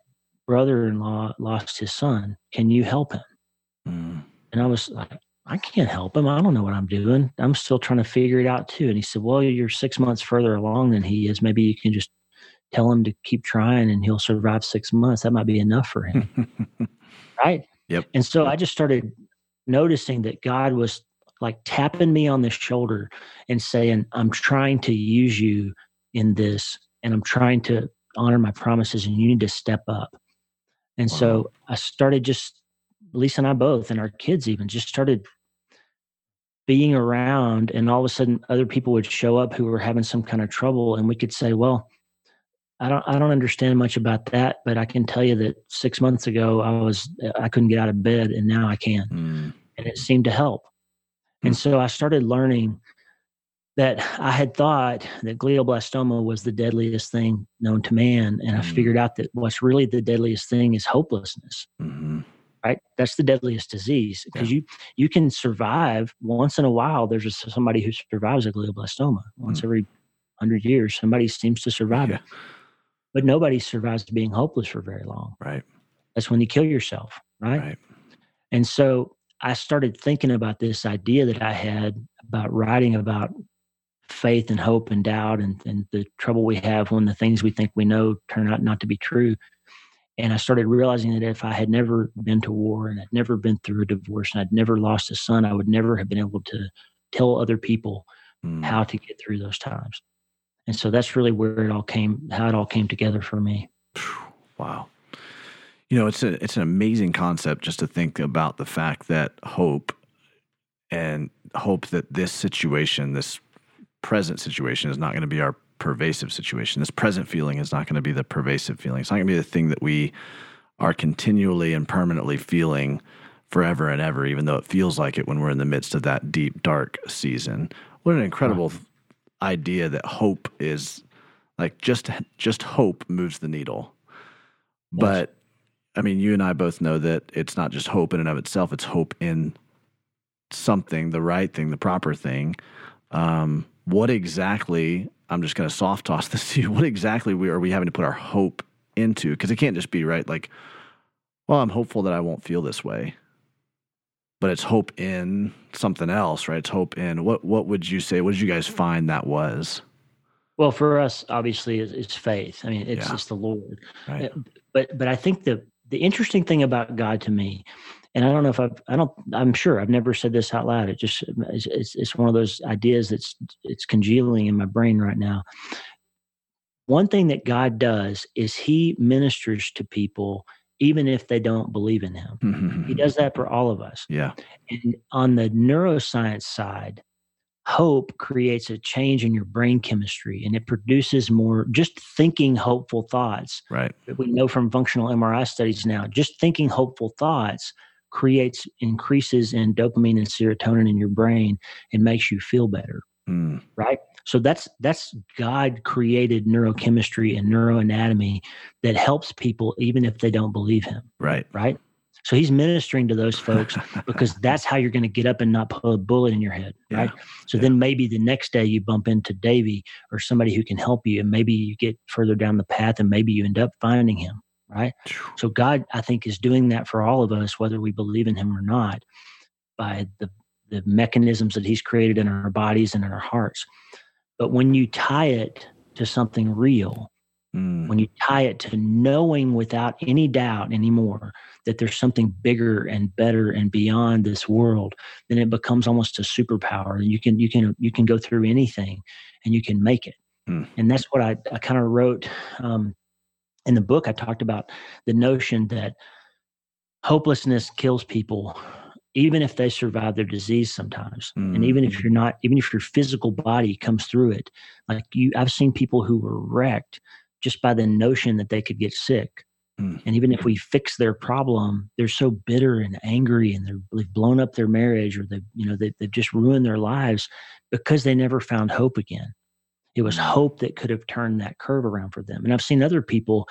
brother-in-law lost his son. Can you help him?" Mm. And I was like, I can't help him. I don't know what I'm doing. I'm still trying to figure it out too. And he said, well, you're six months further along than he is. Maybe you can just tell him to keep trying and he'll survive six months. That might be enough for him. Right. Yep. And so I just started noticing that God was like tapping me on the shoulder and saying, I'm trying to use you in this, and I'm trying to honor my promises, and you need to step up. And wow. so I started just, Lisa and I both, and our kids even, just started being around, and all of a sudden other people would show up who were having some kind of trouble, and we could say, well, I don't I don't understand much about that, but I can tell you that six months ago I was I couldn't get out of bed, and now I can. Mm. And it seemed to help. Mm. And so I started learning that I had thought that glioblastoma was the deadliest thing known to man, and mm. I figured out that what's really the deadliest thing is hopelessness. Mm-hmm. Right? That's the deadliest disease, because yeah. you, you can survive once in a while. There's a, somebody who survives a glioblastoma once mm. every hundred years. Somebody seems to survive yeah. it, but nobody survives being hopeless for very long. Right. That's when you kill yourself. Right? Right. And so I started thinking about this idea that I had about writing about faith and hope and doubt and, and the trouble we have when the things we think we know turn out not to be true. And I started realizing that if I had never been to war and I'd never been through a divorce and I'd never lost a son, I would never have been able to tell other people mm. how to get through those times. And so that's really where it all came, how it all came together for me. Wow. You know, it's a, it's an amazing concept just to think about the fact that hope and hope that this situation, this present situation is not going to be our pervasive situation. This present feeling is not going to be the pervasive feeling. It's not going to be the thing that we are continually and permanently feeling forever and ever, even though it feels like it when we're in the midst of that deep, dark season. What an incredible wow. idea that hope is like just, just hope moves the needle. Yes. But I mean, you and I both know that it's not just hope in and of itself. It's hope in something, the right thing, the proper thing. Um, what exactly, I'm just going to soft toss this to you. What exactly we, are we having to put our hope into? Because it can't just be, right, like, well, I'm hopeful that I won't feel this way. But it's hope in something else, right? It's hope in, what What would you say, what did you guys find that was? Well, for us, obviously, it's, it's faith. I mean, it's yeah. just the Lord. Right. But but I think the the interesting thing about God to me, and I don't know if I've, I don't, I'm sure I've never said this out loud. It just, it's, it's one of those ideas that's, it's congealing in my brain right now. One thing that God does is he ministers to people, even if they don't believe in him. Mm-hmm. He does that for all of us. Yeah. And on the neuroscience side, hope creates a change in your brain chemistry, and it produces more just thinking hopeful thoughts. Right. We know from functional M R I studies now, just thinking hopeful thoughts creates increases in dopamine and serotonin in your brain and makes you feel better. Mm. Right. So that's, that's God created neurochemistry and neuroanatomy that helps people even if they don't believe him. Right. Right. So he's ministering to those folks because that's how you're going to get up and not put a bullet in your head. Right. Yeah. So yeah. then maybe the next day you bump into Davey or somebody who can help you, and maybe you get further down the path and maybe you end up finding him. Right. So God, I think, is doing that for all of us, whether we believe in him or not, by the, the mechanisms that he's created in our bodies and in our hearts. But when you tie it to something real, mm. when you tie it to knowing without any doubt anymore that there's something bigger and better and beyond this world, then it becomes almost a superpower. And you can, you can, you can go through anything and you can make it. Mm. And that's what I, I kind of wrote, um, in the book. I talked about the notion that hopelessness kills people, even if they survive their disease sometimes. Mm. And even if you're not, even if your physical body comes through it, like you, I've seen people who were wrecked just by the notion that they could get sick. Mm. And even if we fix their problem, they're so bitter and angry, and they're, they've blown up their marriage, or they, you know, they, they've just ruined their lives because they never found hope again. It was hope that could have turned that curve around for them. And I've seen other people,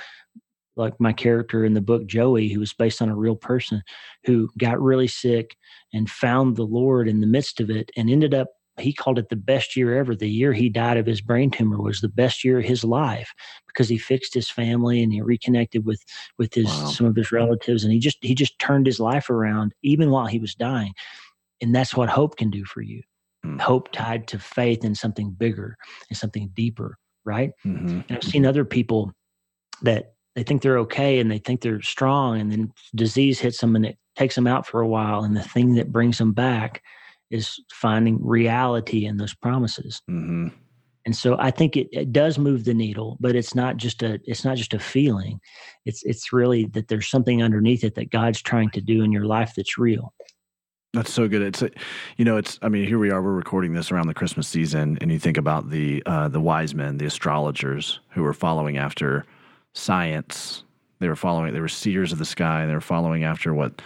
like my character in the book, Joey, who was based on a real person, who got really sick and found the Lord in the midst of it and ended up, he called it the best year ever. The year he died of his brain tumor was the best year of his life because he fixed his family and he reconnected with, with his, wow. some of his relatives. And he just, he just turned his life around even while he was dying. And that's what hope can do for you. Hope tied to faith in something bigger and something deeper, right? Mm-hmm. And I've seen other people that they think they're okay and they think they're strong, and then disease hits them and it takes them out for a while. And the thing that brings them back is finding reality in those promises. Mm-hmm. And so I think it, it does move the needle, but it's not just a it's not just a feeling. It's it's really that there's something underneath it that God's trying to do in your life that's real. That's so good. It's, you know, it's, I mean, here we are, we're recording this around the Christmas season, and you think about the, uh, the wise men, the astrologers who were following after science. They were following, they were seers of the sky, and they were following after what,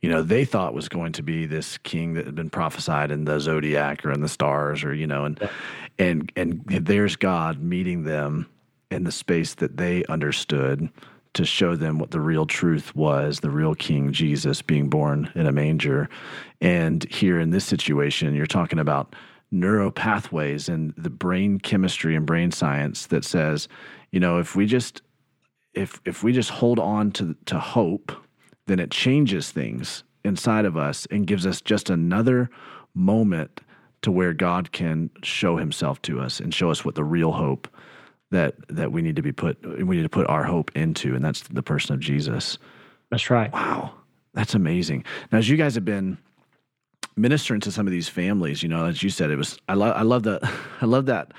you know, they thought was going to be this king that had been prophesied in the zodiac or in the stars, or, you know, and, and, and there's God meeting them in the space that they understood to show them what the real truth was, the real King Jesus being born in a manger. And here in this situation, you're talking about neuro pathways and the brain chemistry and brain science that says, you know, if we just, if, if we just hold on to, to hope, then it changes things. inside of us and gives us just another moment to where God can show himself to us and show us what the real hope that that we need to be put, we need to put our hope into, and that's the person of Jesus. That's right. Wow. That's amazing. Now, as you guys have been ministering to some of these families, you know, as you said, it was, I love, I love the, I love that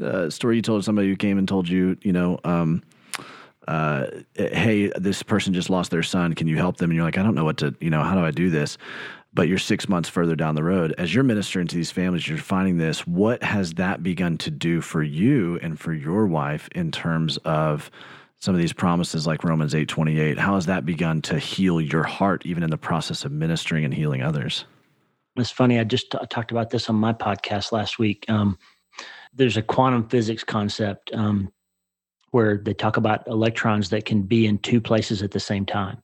uh, story you told somebody who came and told you, you know, um, uh, hey, this person just lost their son. Can you help them? And you're like, I don't know what to, you know, how do I do this? But you're six months further down the road. As you're ministering to these families, you're finding this. What has that begun to do for you and for your wife in terms of some of these promises like Romans eight twenty-eight? How has that begun to heal your heart, even in the process of ministering and healing others? It's funny. I just t- talked about this on my podcast last week. Um, there's a quantum physics concept um, where they talk about electrons that can be in two places at the same time,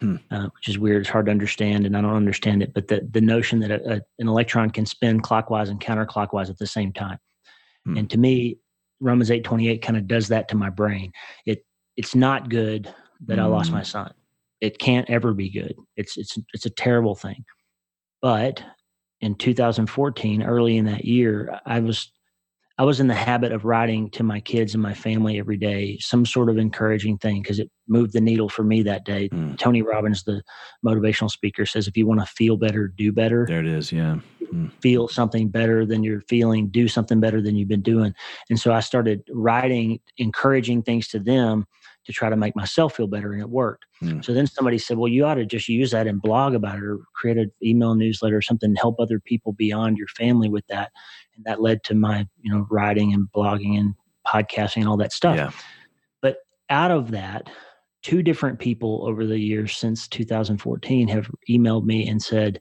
hmm. uh, which is weird. It's hard to understand, and I don't understand it. But the, the notion that a, a, an electron can spin clockwise and counterclockwise at the same time. Hmm. And to me, Romans eight twenty-eight kind of does that to my brain. It It's not good that mm. I lost my son. It can't ever be good. It's it's it's a terrible thing. But in two thousand fourteen, early in that year, I was I was in the habit of writing to my kids and my family every day some sort of encouraging thing because it moved the needle for me that day. Mm. Tony Robbins, the motivational speaker, says if you want to feel better, do better. There it is, yeah. Mm. Feel something better than you're feeling, do something better than you've been doing. And so I started writing encouraging things to them to try to make myself feel better, and it worked. Mm. So then somebody said, well, you ought to just use that and blog about it or create an email newsletter or something to help other people beyond your family with that. And that led to my, you know, writing and blogging and podcasting and all that stuff. Yeah. But out of that, two different people over the years since two thousand fourteen have emailed me and said,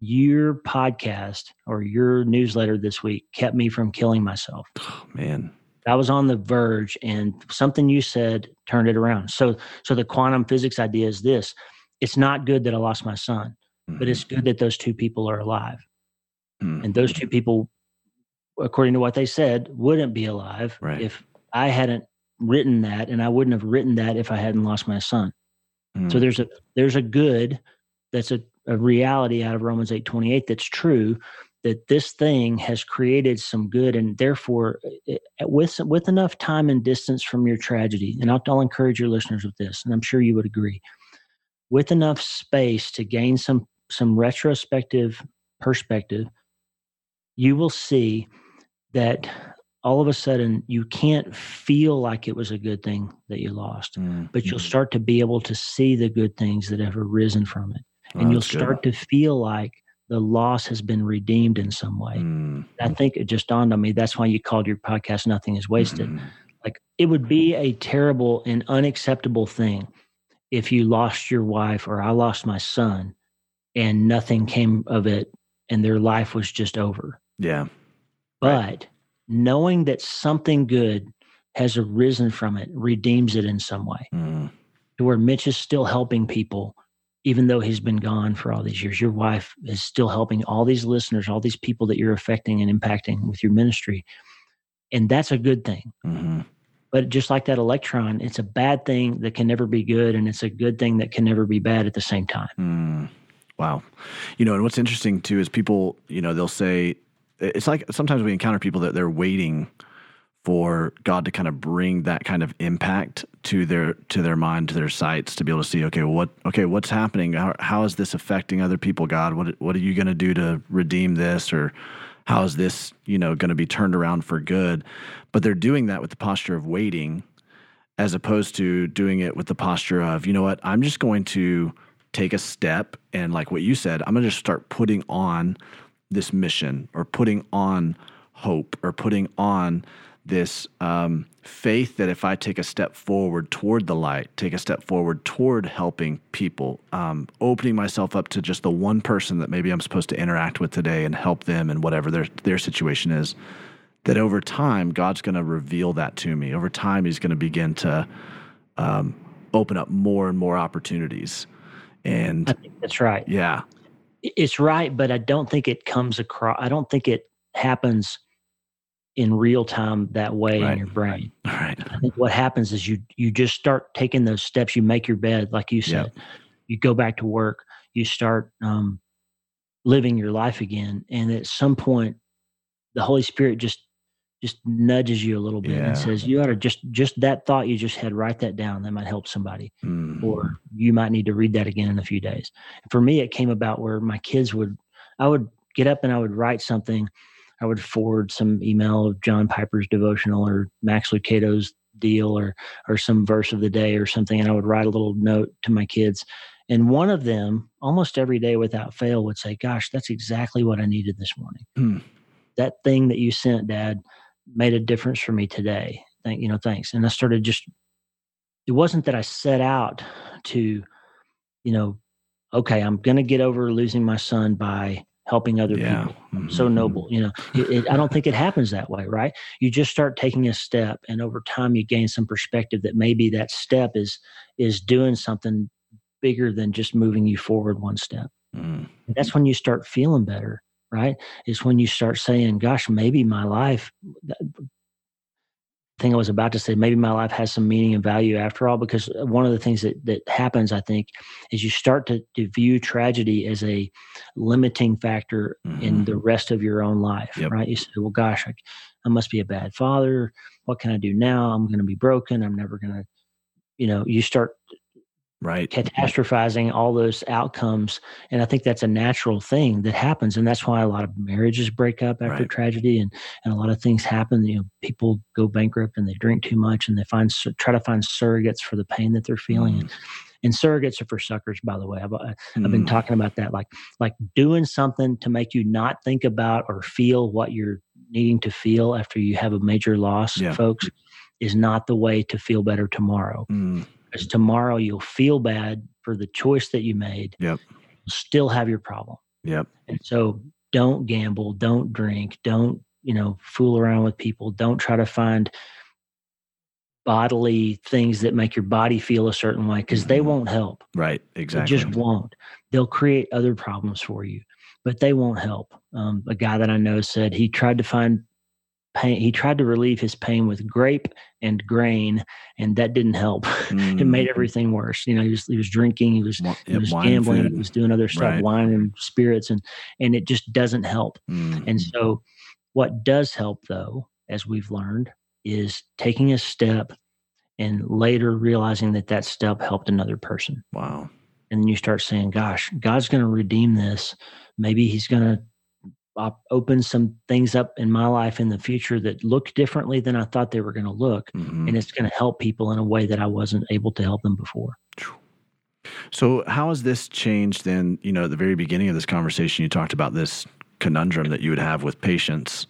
your podcast or your newsletter this week kept me from killing myself. Oh, man. I was on the verge, and something you said turned it around. So so the quantum physics idea is this. It's not good that I lost my son, mm-hmm. but it's good that those two people are alive. Mm-hmm. And those two people, according to what they said, wouldn't be alive right. if I hadn't written that, and I wouldn't have written that if I hadn't lost my son. Mm-hmm. So there's a there's a good that's a, a reality out of Romans eight twenty-eight that's true, that this thing has created some good, and therefore it, with with enough time and distance from your tragedy, and I'll, I'll encourage your listeners with this, and I'm sure you would agree, with enough space to gain some some retrospective perspective, you will see that all of a sudden you can't feel like it was a good thing that you lost, mm-hmm. but you'll start to be able to see the good things that have arisen from it. Oh, and you'll start good. to feel like the loss has been redeemed in some way. Mm. I think it just dawned on me. That's why you called your podcast Nothing is Wasted. Mm. Like, it would be a terrible and unacceptable thing if you lost your wife or I lost my son and nothing came of it and their life was just over. Yeah. But right. knowing that something good has arisen from it redeems it in some way. Mm. To where Mitch is still helping people even though he's been gone for all these years. Your wife is still helping all these listeners, all these people that you're affecting and impacting with your ministry. And that's a good thing. Mm-hmm. But just like that electron, it's a bad thing that can never be good, and it's a good thing that can never be bad at the same time. Mm. Wow. You know, and what's interesting too is people, you know, they'll say, it's like sometimes we encounter people that they're waiting for God to kind of bring that kind of impact to their to their mind, to their sights, to be able to see, okay, what okay, what's happening? How, how is this affecting other people, God? What what are you going to do to redeem this? Or how is this, you know, going to be turned around for good? But they're doing that with the posture of waiting, as opposed to doing it with the posture of, you know what, I'm just going to take a step, and like what you said, I'm going to just start putting on this mission, or putting on hope, or putting on this um, faith that if I take a step forward toward the light, take a step forward toward helping people, um, opening myself up to just the one person that maybe I'm supposed to interact with today and help them in whatever their their situation is, that over time, God's going to reveal that to me. Over time, he's going to begin to um, open up more and more opportunities. And I think that's right. Yeah. It's right, but I don't think it comes across. I don't think it happens in real time that way right, in your brain. Right, right. I think what happens is you you just start taking those steps. You make your bed, like you said. Yep. You go back to work. you start um, living your life again. And at some point, the Holy Spirit just just nudges you a little bit yeah. and says, you ought to just, just that thought you just had, write that down. That might help somebody. Mm. Or you might need to read that again in a few days. And for me, it came about where my kids would, I would get up and I would write something. I would forward some email of John Piper's devotional or Max Lucado's deal or or some verse of the day or something. And I would write a little note to my kids. And one of them, almost every day without fail, would say, gosh, that's exactly what I needed this morning. Mm. That thing that you sent, Dad, made a difference for me today. Thank you know, thanks. And I started just, it wasn't that I set out to, you know, okay, I'm going to get over losing my son by helping other yeah. people. Mm-hmm. So noble, you know, it, it, I don't think it happens that way, right? You just start taking a step, and over time you gain some perspective that maybe that step is, is doing something bigger than just moving you forward one step. Mm. That's when you start feeling better. Right? It's when you start saying, gosh, maybe my life, thing I was about to say, maybe my life has some meaning and value after all, because one of the things that, that happens, I think, is you start to, to view tragedy as a limiting factor mm-hmm. in the rest of your own life, yep. right? You say, well, gosh, I, I must be a bad father. What can I do now? I'm going to be broken. I'm never going to, you know, you start right. catastrophizing all those outcomes. And I think that's a natural thing that happens. And that's why a lot of marriages break up after right. tragedy, and, and a lot of things happen. You know, people go bankrupt and they drink too much and they find, try to find surrogates for the pain that they're feeling. Mm. And, and surrogates are for suckers, by the way. I've, I've mm. been talking about that, like, like doing something to make you not think about or feel what you're needing to feel after you have a major loss, yeah. folks, is not the way to feel better tomorrow. Mm. Because tomorrow you'll feel bad for the choice that you made. Yep. You'll still have your problem. Yep. And so don't gamble, don't drink, don't, you know, fool around with people. Don't try to find bodily things that make your body feel a certain way, because mm-hmm. they won't help. Right. Exactly. They just won't. They'll create other problems for you, but they won't help. Um, a guy that I know said he tried to find pain. He tried to relieve his pain with grape and grain, and that didn't help. Mm. It made everything worse. You know, he was, he was drinking, he was, he was gambling, food. He was doing other stuff, right. wine and spirits, and, and it just doesn't help. Mm. And so what does help, though, as we've learned, is taking a step and later realizing that that step helped another person. Wow. And then you start saying, gosh, God's going to redeem this. Maybe he's going to open some things up in my life in the future that look differently than I thought they were going to look. Mm-hmm. And it's going to help people in a way that I wasn't able to help them before. So how has this changed then? You know, at the very beginning of this conversation, you talked about this conundrum that you would have with patients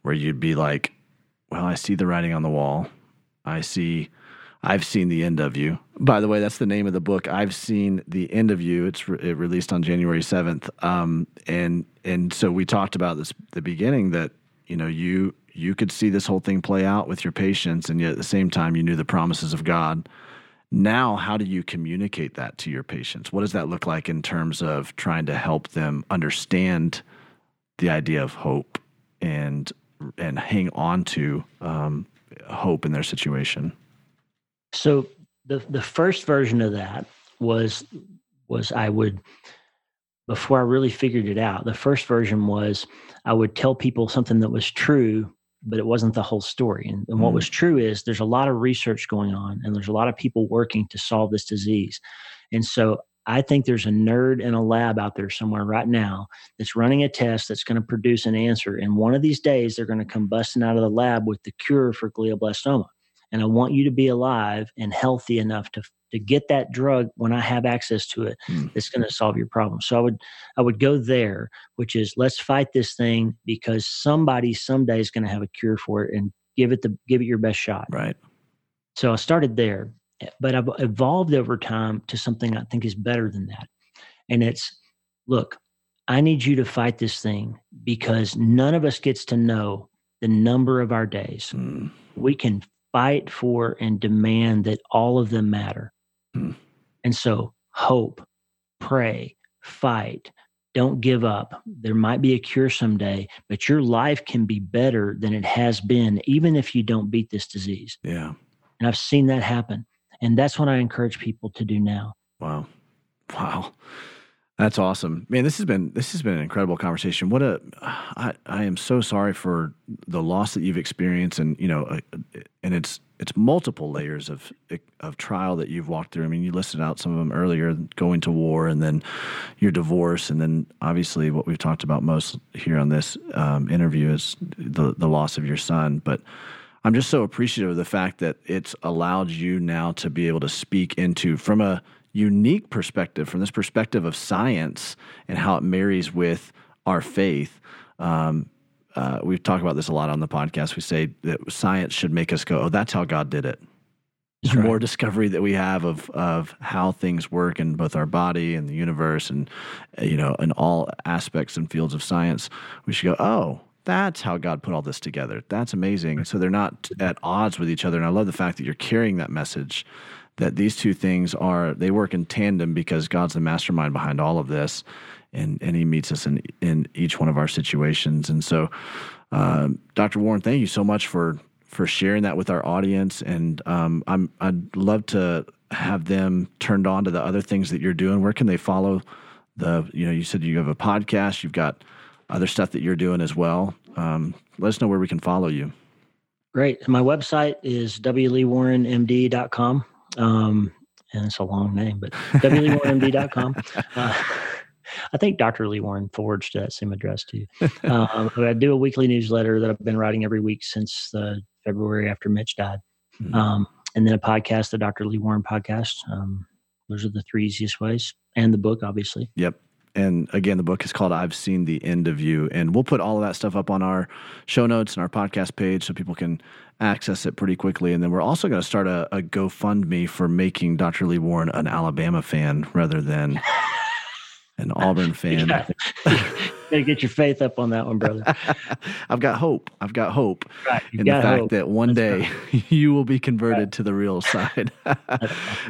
where you'd be like, well, I see the writing on the wall. I see, I've seen the end of you. By the way, that's the name of the book. I've Seen the End of You. It's re- it released on January seventh. Um, and and so we talked about this at the beginning that, you know, you you could see this whole thing play out with your patients, and yet at the same time you knew the promises of God. Now, how do you communicate that to your patients? What does that look like in terms of trying to help them understand the idea of hope and and hang on to um, hope in their situation? So the the first version of that was was I would, before I really figured it out, the first version was I would tell people something that was true, but it wasn't the whole story. And, and mm. what was true is there's a lot of research going on, and there's a lot of people working to solve this disease. And so I think there's a nerd in a lab out there somewhere right now that's running a test that's going to produce an answer. And one of these days, they're going to come busting out of the lab with the cure for glioblastoma. And I want you to be alive and healthy enough to to get that drug when I have access to it. Mm. That's going to solve your problem. So I would I would go there, which is let's fight this thing because somebody someday is going to have a cure for it, and give it the give it your best shot. Right. So I started there, but I've evolved over time to something I think is better than that, and it's look, I need you to fight this thing because none of us gets to know the number of our days. Mm. We can fight for and demand that all of them matter. Mm. And so hope, pray, fight, don't give up. There might be a cure someday, but your life can be better than it has been, even if you don't beat this disease. Yeah. And I've seen that happen. And that's what I encourage people to do now. Wow. Wow. That's awesome, man. This has been this has been an incredible conversation. What a I, I am so sorry for the loss that you've experienced, and you know, uh, and it's it's multiple layers of of trial that you've walked through. I mean, you listed out some of them earlier: going to war, and then your divorce, and then obviously what we've talked about most here on this um, interview is the the loss of your son. But I'm just so appreciative of the fact that it's allowed you now to be able to speak into from a unique perspective, from this perspective of science and how it marries with our faith. Um, uh, we've talked about this a lot on the podcast. We say that science should make us go, oh, that's how God did it. That's the right. More discovery that we have of, of how things work in both our body and the universe and, you know, in all aspects and fields of science, we should go, oh, that's how God put all this together. That's amazing. So they're not at odds with each other. And I love the fact that you're carrying that message that these two things are, they work in tandem because God's the mastermind behind all of this, and, and he meets us in, in each one of our situations. And so, um, Doctor Warren, thank you so much for, for sharing that with our audience. And um, I'm, I'd love to have them turned on to the other things that you're doing. Where can they follow the, you know, you said you have a podcast, you've got other stuff that you're doing as well. Um, let us know where we can follow you. Great. My website is w lee warren m d dot com. Um, and it's a long name, but w lee warren m d dot com. Uh, I think Doctor Lee Warren forged that same address to you. Um, I do a weekly newsletter that I've been writing every week since uh, February after Mitch died. Mm-hmm. Um, and then a podcast, the Doctor Lee Warren podcast. Um, those are the three easiest ways, and the book, obviously. Yep. And again, the book is called I've Seen the End of You. And we'll put all of that stuff up on our show notes and our podcast page so people can access it pretty quickly. And then we're also going to start a, a GoFundMe for making Doctor Lee Warren an Alabama fan rather than an Auburn fan. Yeah. You gotta get your faith up on that one, brother. I've got hope. I've got hope right. in got the fact hope. that one That's day right. you will be converted right. to the real side.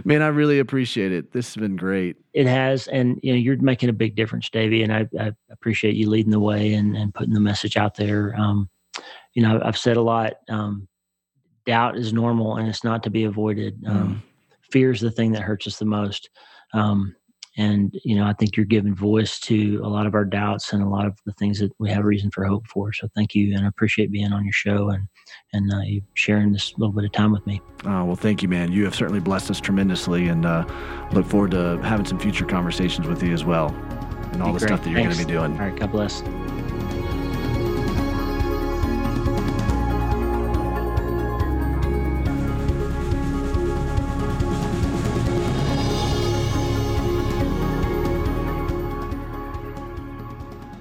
Man, I really appreciate it. This has been great. It has, and you know, you're making a big difference, Davey, and I, I appreciate you leading the way and, and putting the message out there. Um, you know, I've said a lot. Um, doubt is normal, and it's not to be avoided. Um, mm. Fear is the thing that hurts us the most. Um, And, you know, I think you're giving voice to a lot of our doubts and a lot of the things that we have reason for hope for. So thank you. And I appreciate being on your show and, and uh, you sharing this little bit of time with me. Oh, well, thank you, man. You have certainly blessed us tremendously, and uh, look forward to having some future conversations with you as well and all the great stuff that you're going to be doing. All right. God bless.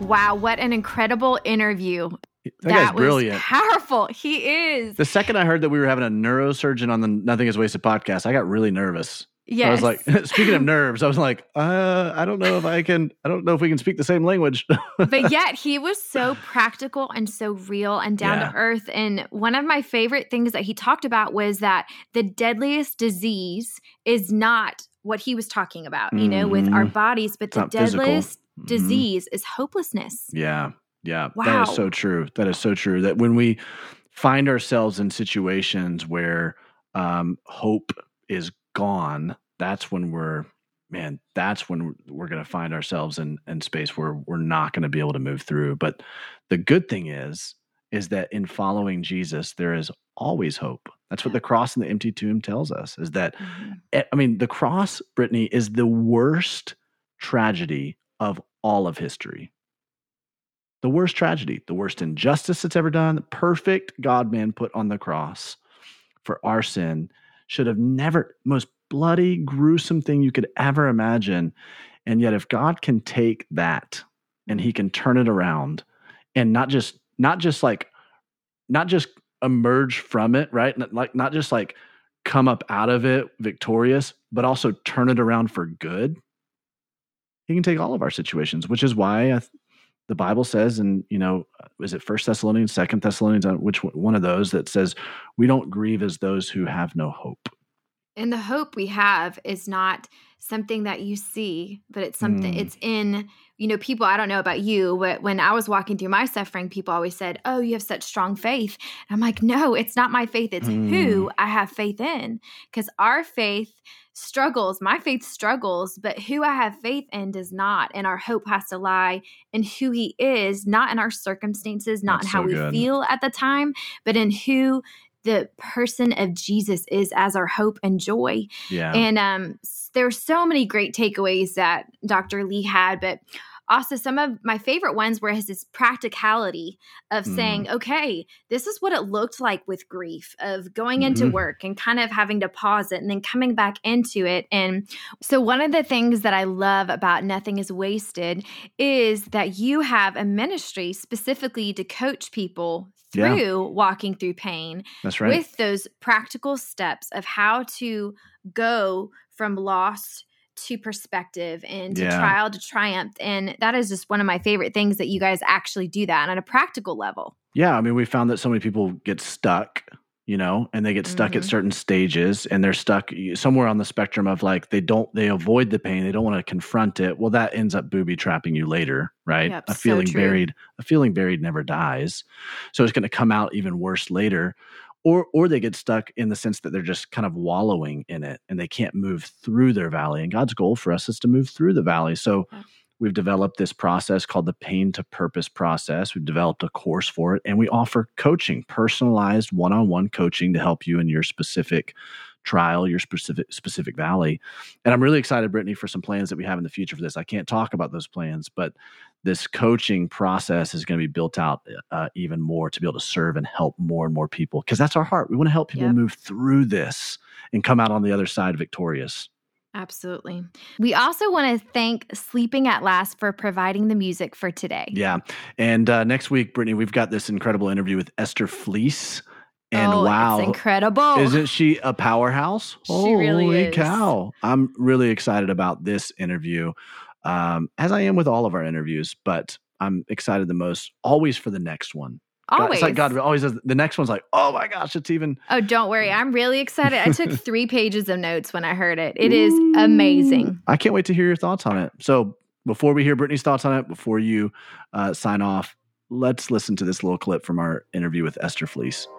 Wow, what an incredible interview. That, that was brilliant. Powerful. He is. The second I heard that we were having a neurosurgeon on the Nothing is Wasted podcast, I got really nervous. Yes. I was like, speaking of nerves, I was like, uh, I don't know if I can, I don't know if we can speak the same language. But yet he was so practical and so real and down yeah. to earth. And one of my favorite things that he talked about was that the deadliest disease is not what he was talking about, you mm. know, with our bodies, but it's the deadliest physical. Disease mm. is hopelessness. Yeah. Yeah. Wow. That is so true. That is so true. That when we find ourselves in situations where um, hope is gone, that's when we're, man, that's when we're going to find ourselves in, in space where we're not going to be able to move through. But the good thing is, is that in following Jesus, there is always hope. That's what the cross and the empty tomb tells us, is that, mm. I mean, the cross, Brittany, is the worst tragedy of all of history. The worst tragedy, the worst injustice that's ever done, the perfect God-man put on the cross for our sin, should have never, most bloody, gruesome thing you could ever imagine. And yet if God can take that and he can turn it around and not just, not just like, not just emerge from it, right? Not, like, not just like come up out of it victorious, but also turn it around for good. He can take all of our situations, which is why I th- the Bible says, and you know, is it First Thessalonians, Second Thessalonians, which one of those that says we don't grieve as those who have no hope. And the hope we have is not something that you see, but it's something mm. it's in you know, people, I don't know about you, but when I was walking through my suffering, people always said, oh, you have such strong faith. And I'm like, no, it's not my faith. It's mm. who I have faith in, because our faith struggles, my faith struggles, but who I have faith in does not. And our hope has to lie in who he is, not in our circumstances, not That's in how so we good. feel at the time, but in who the person of Jesus is as our hope and joy. Yeah. And um, there were so many great takeaways that Doctor Lee had, but also some of my favorite ones were his, his practicality of mm. saying, okay, this is what it looked like with grief, of going mm-hmm. into work and kind of having to pause it and then coming back into it. And so one of the things that I love about Nothing is Wasted is that you have a ministry specifically to coach people through yeah. walking through pain. That's right. With those practical steps of how to go from loss to perspective and to yeah. trial to triumph. And that is just one of my favorite things that you guys actually do that on a practical level. Yeah. I mean, we found that so many people get stuck, you know, and they get stuck mm-hmm. at certain stages, and they're stuck somewhere on the spectrum of like, they don't, they avoid the pain. They don't want to confront it. Well, that ends up booby trapping you later, right? Yep, a feeling so buried, a feeling buried never dies. So it's going to come out even worse later. Or or they get stuck in the sense that they're just kind of wallowing in it and they can't move through their valley. And God's goal for us is to move through the valley. So okay. we've developed this process called the Pain to Purpose process. We've developed a course for it, and we offer coaching, personalized one-on-one coaching to help you in your specific trial, your specific specific valley. And I'm really excited, Brittany, for some plans that we have in the future for this. I can't talk about those plans, but this coaching process is going to be built out uh, even more to be able to serve and help more and more people, because that's our heart. We want to help people yep. move through this and come out on the other side victorious. Absolutely. We also want to thank Sleeping at Last for providing the music for today. Yeah. And uh, next week, Brittany, we've got this incredible interview with Esther Fleece. And oh, wow, it's incredible. Isn't she a powerhouse? She Holy really is. cow. I'm really excited about this interview, um, as I am with all of our interviews, but I'm excited the most always for the next one. God, always. It's like God always does. The next one's like, oh my gosh, it's even. Oh, don't worry. I'm really excited. I took three pages of notes when I heard it. It Ooh, is amazing. I can't wait to hear your thoughts on it. So before we hear Brittany's thoughts on it, before you uh, sign off, let's listen to this little clip from our interview with Esther Fleece.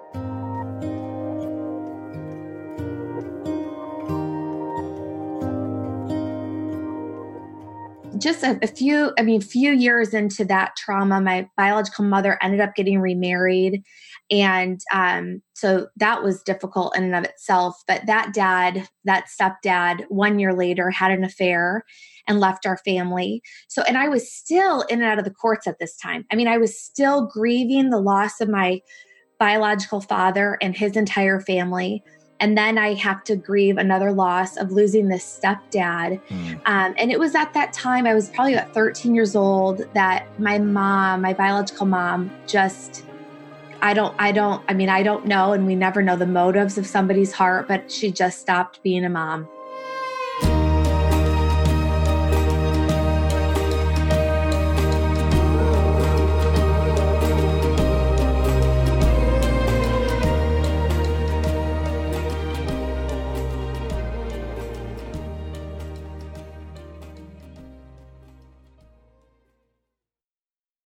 Just a, a few, I mean, few years into that trauma, my biological mother ended up getting remarried. And um, so that was difficult in and of itself. But that dad, that stepdad, one year later had an affair and left our family. So, and I was still in and out of the courts at this time. I mean, I was still grieving the loss of my biological father and his entire family. And then I have to grieve another loss of losing this stepdad. Mm. Um, and it was at that time, I was probably about thirteen years old, that my mom, my biological mom, just, I don't, I don't, I mean, I don't know, and we never know the motives of somebody's heart, but she just stopped being a mom.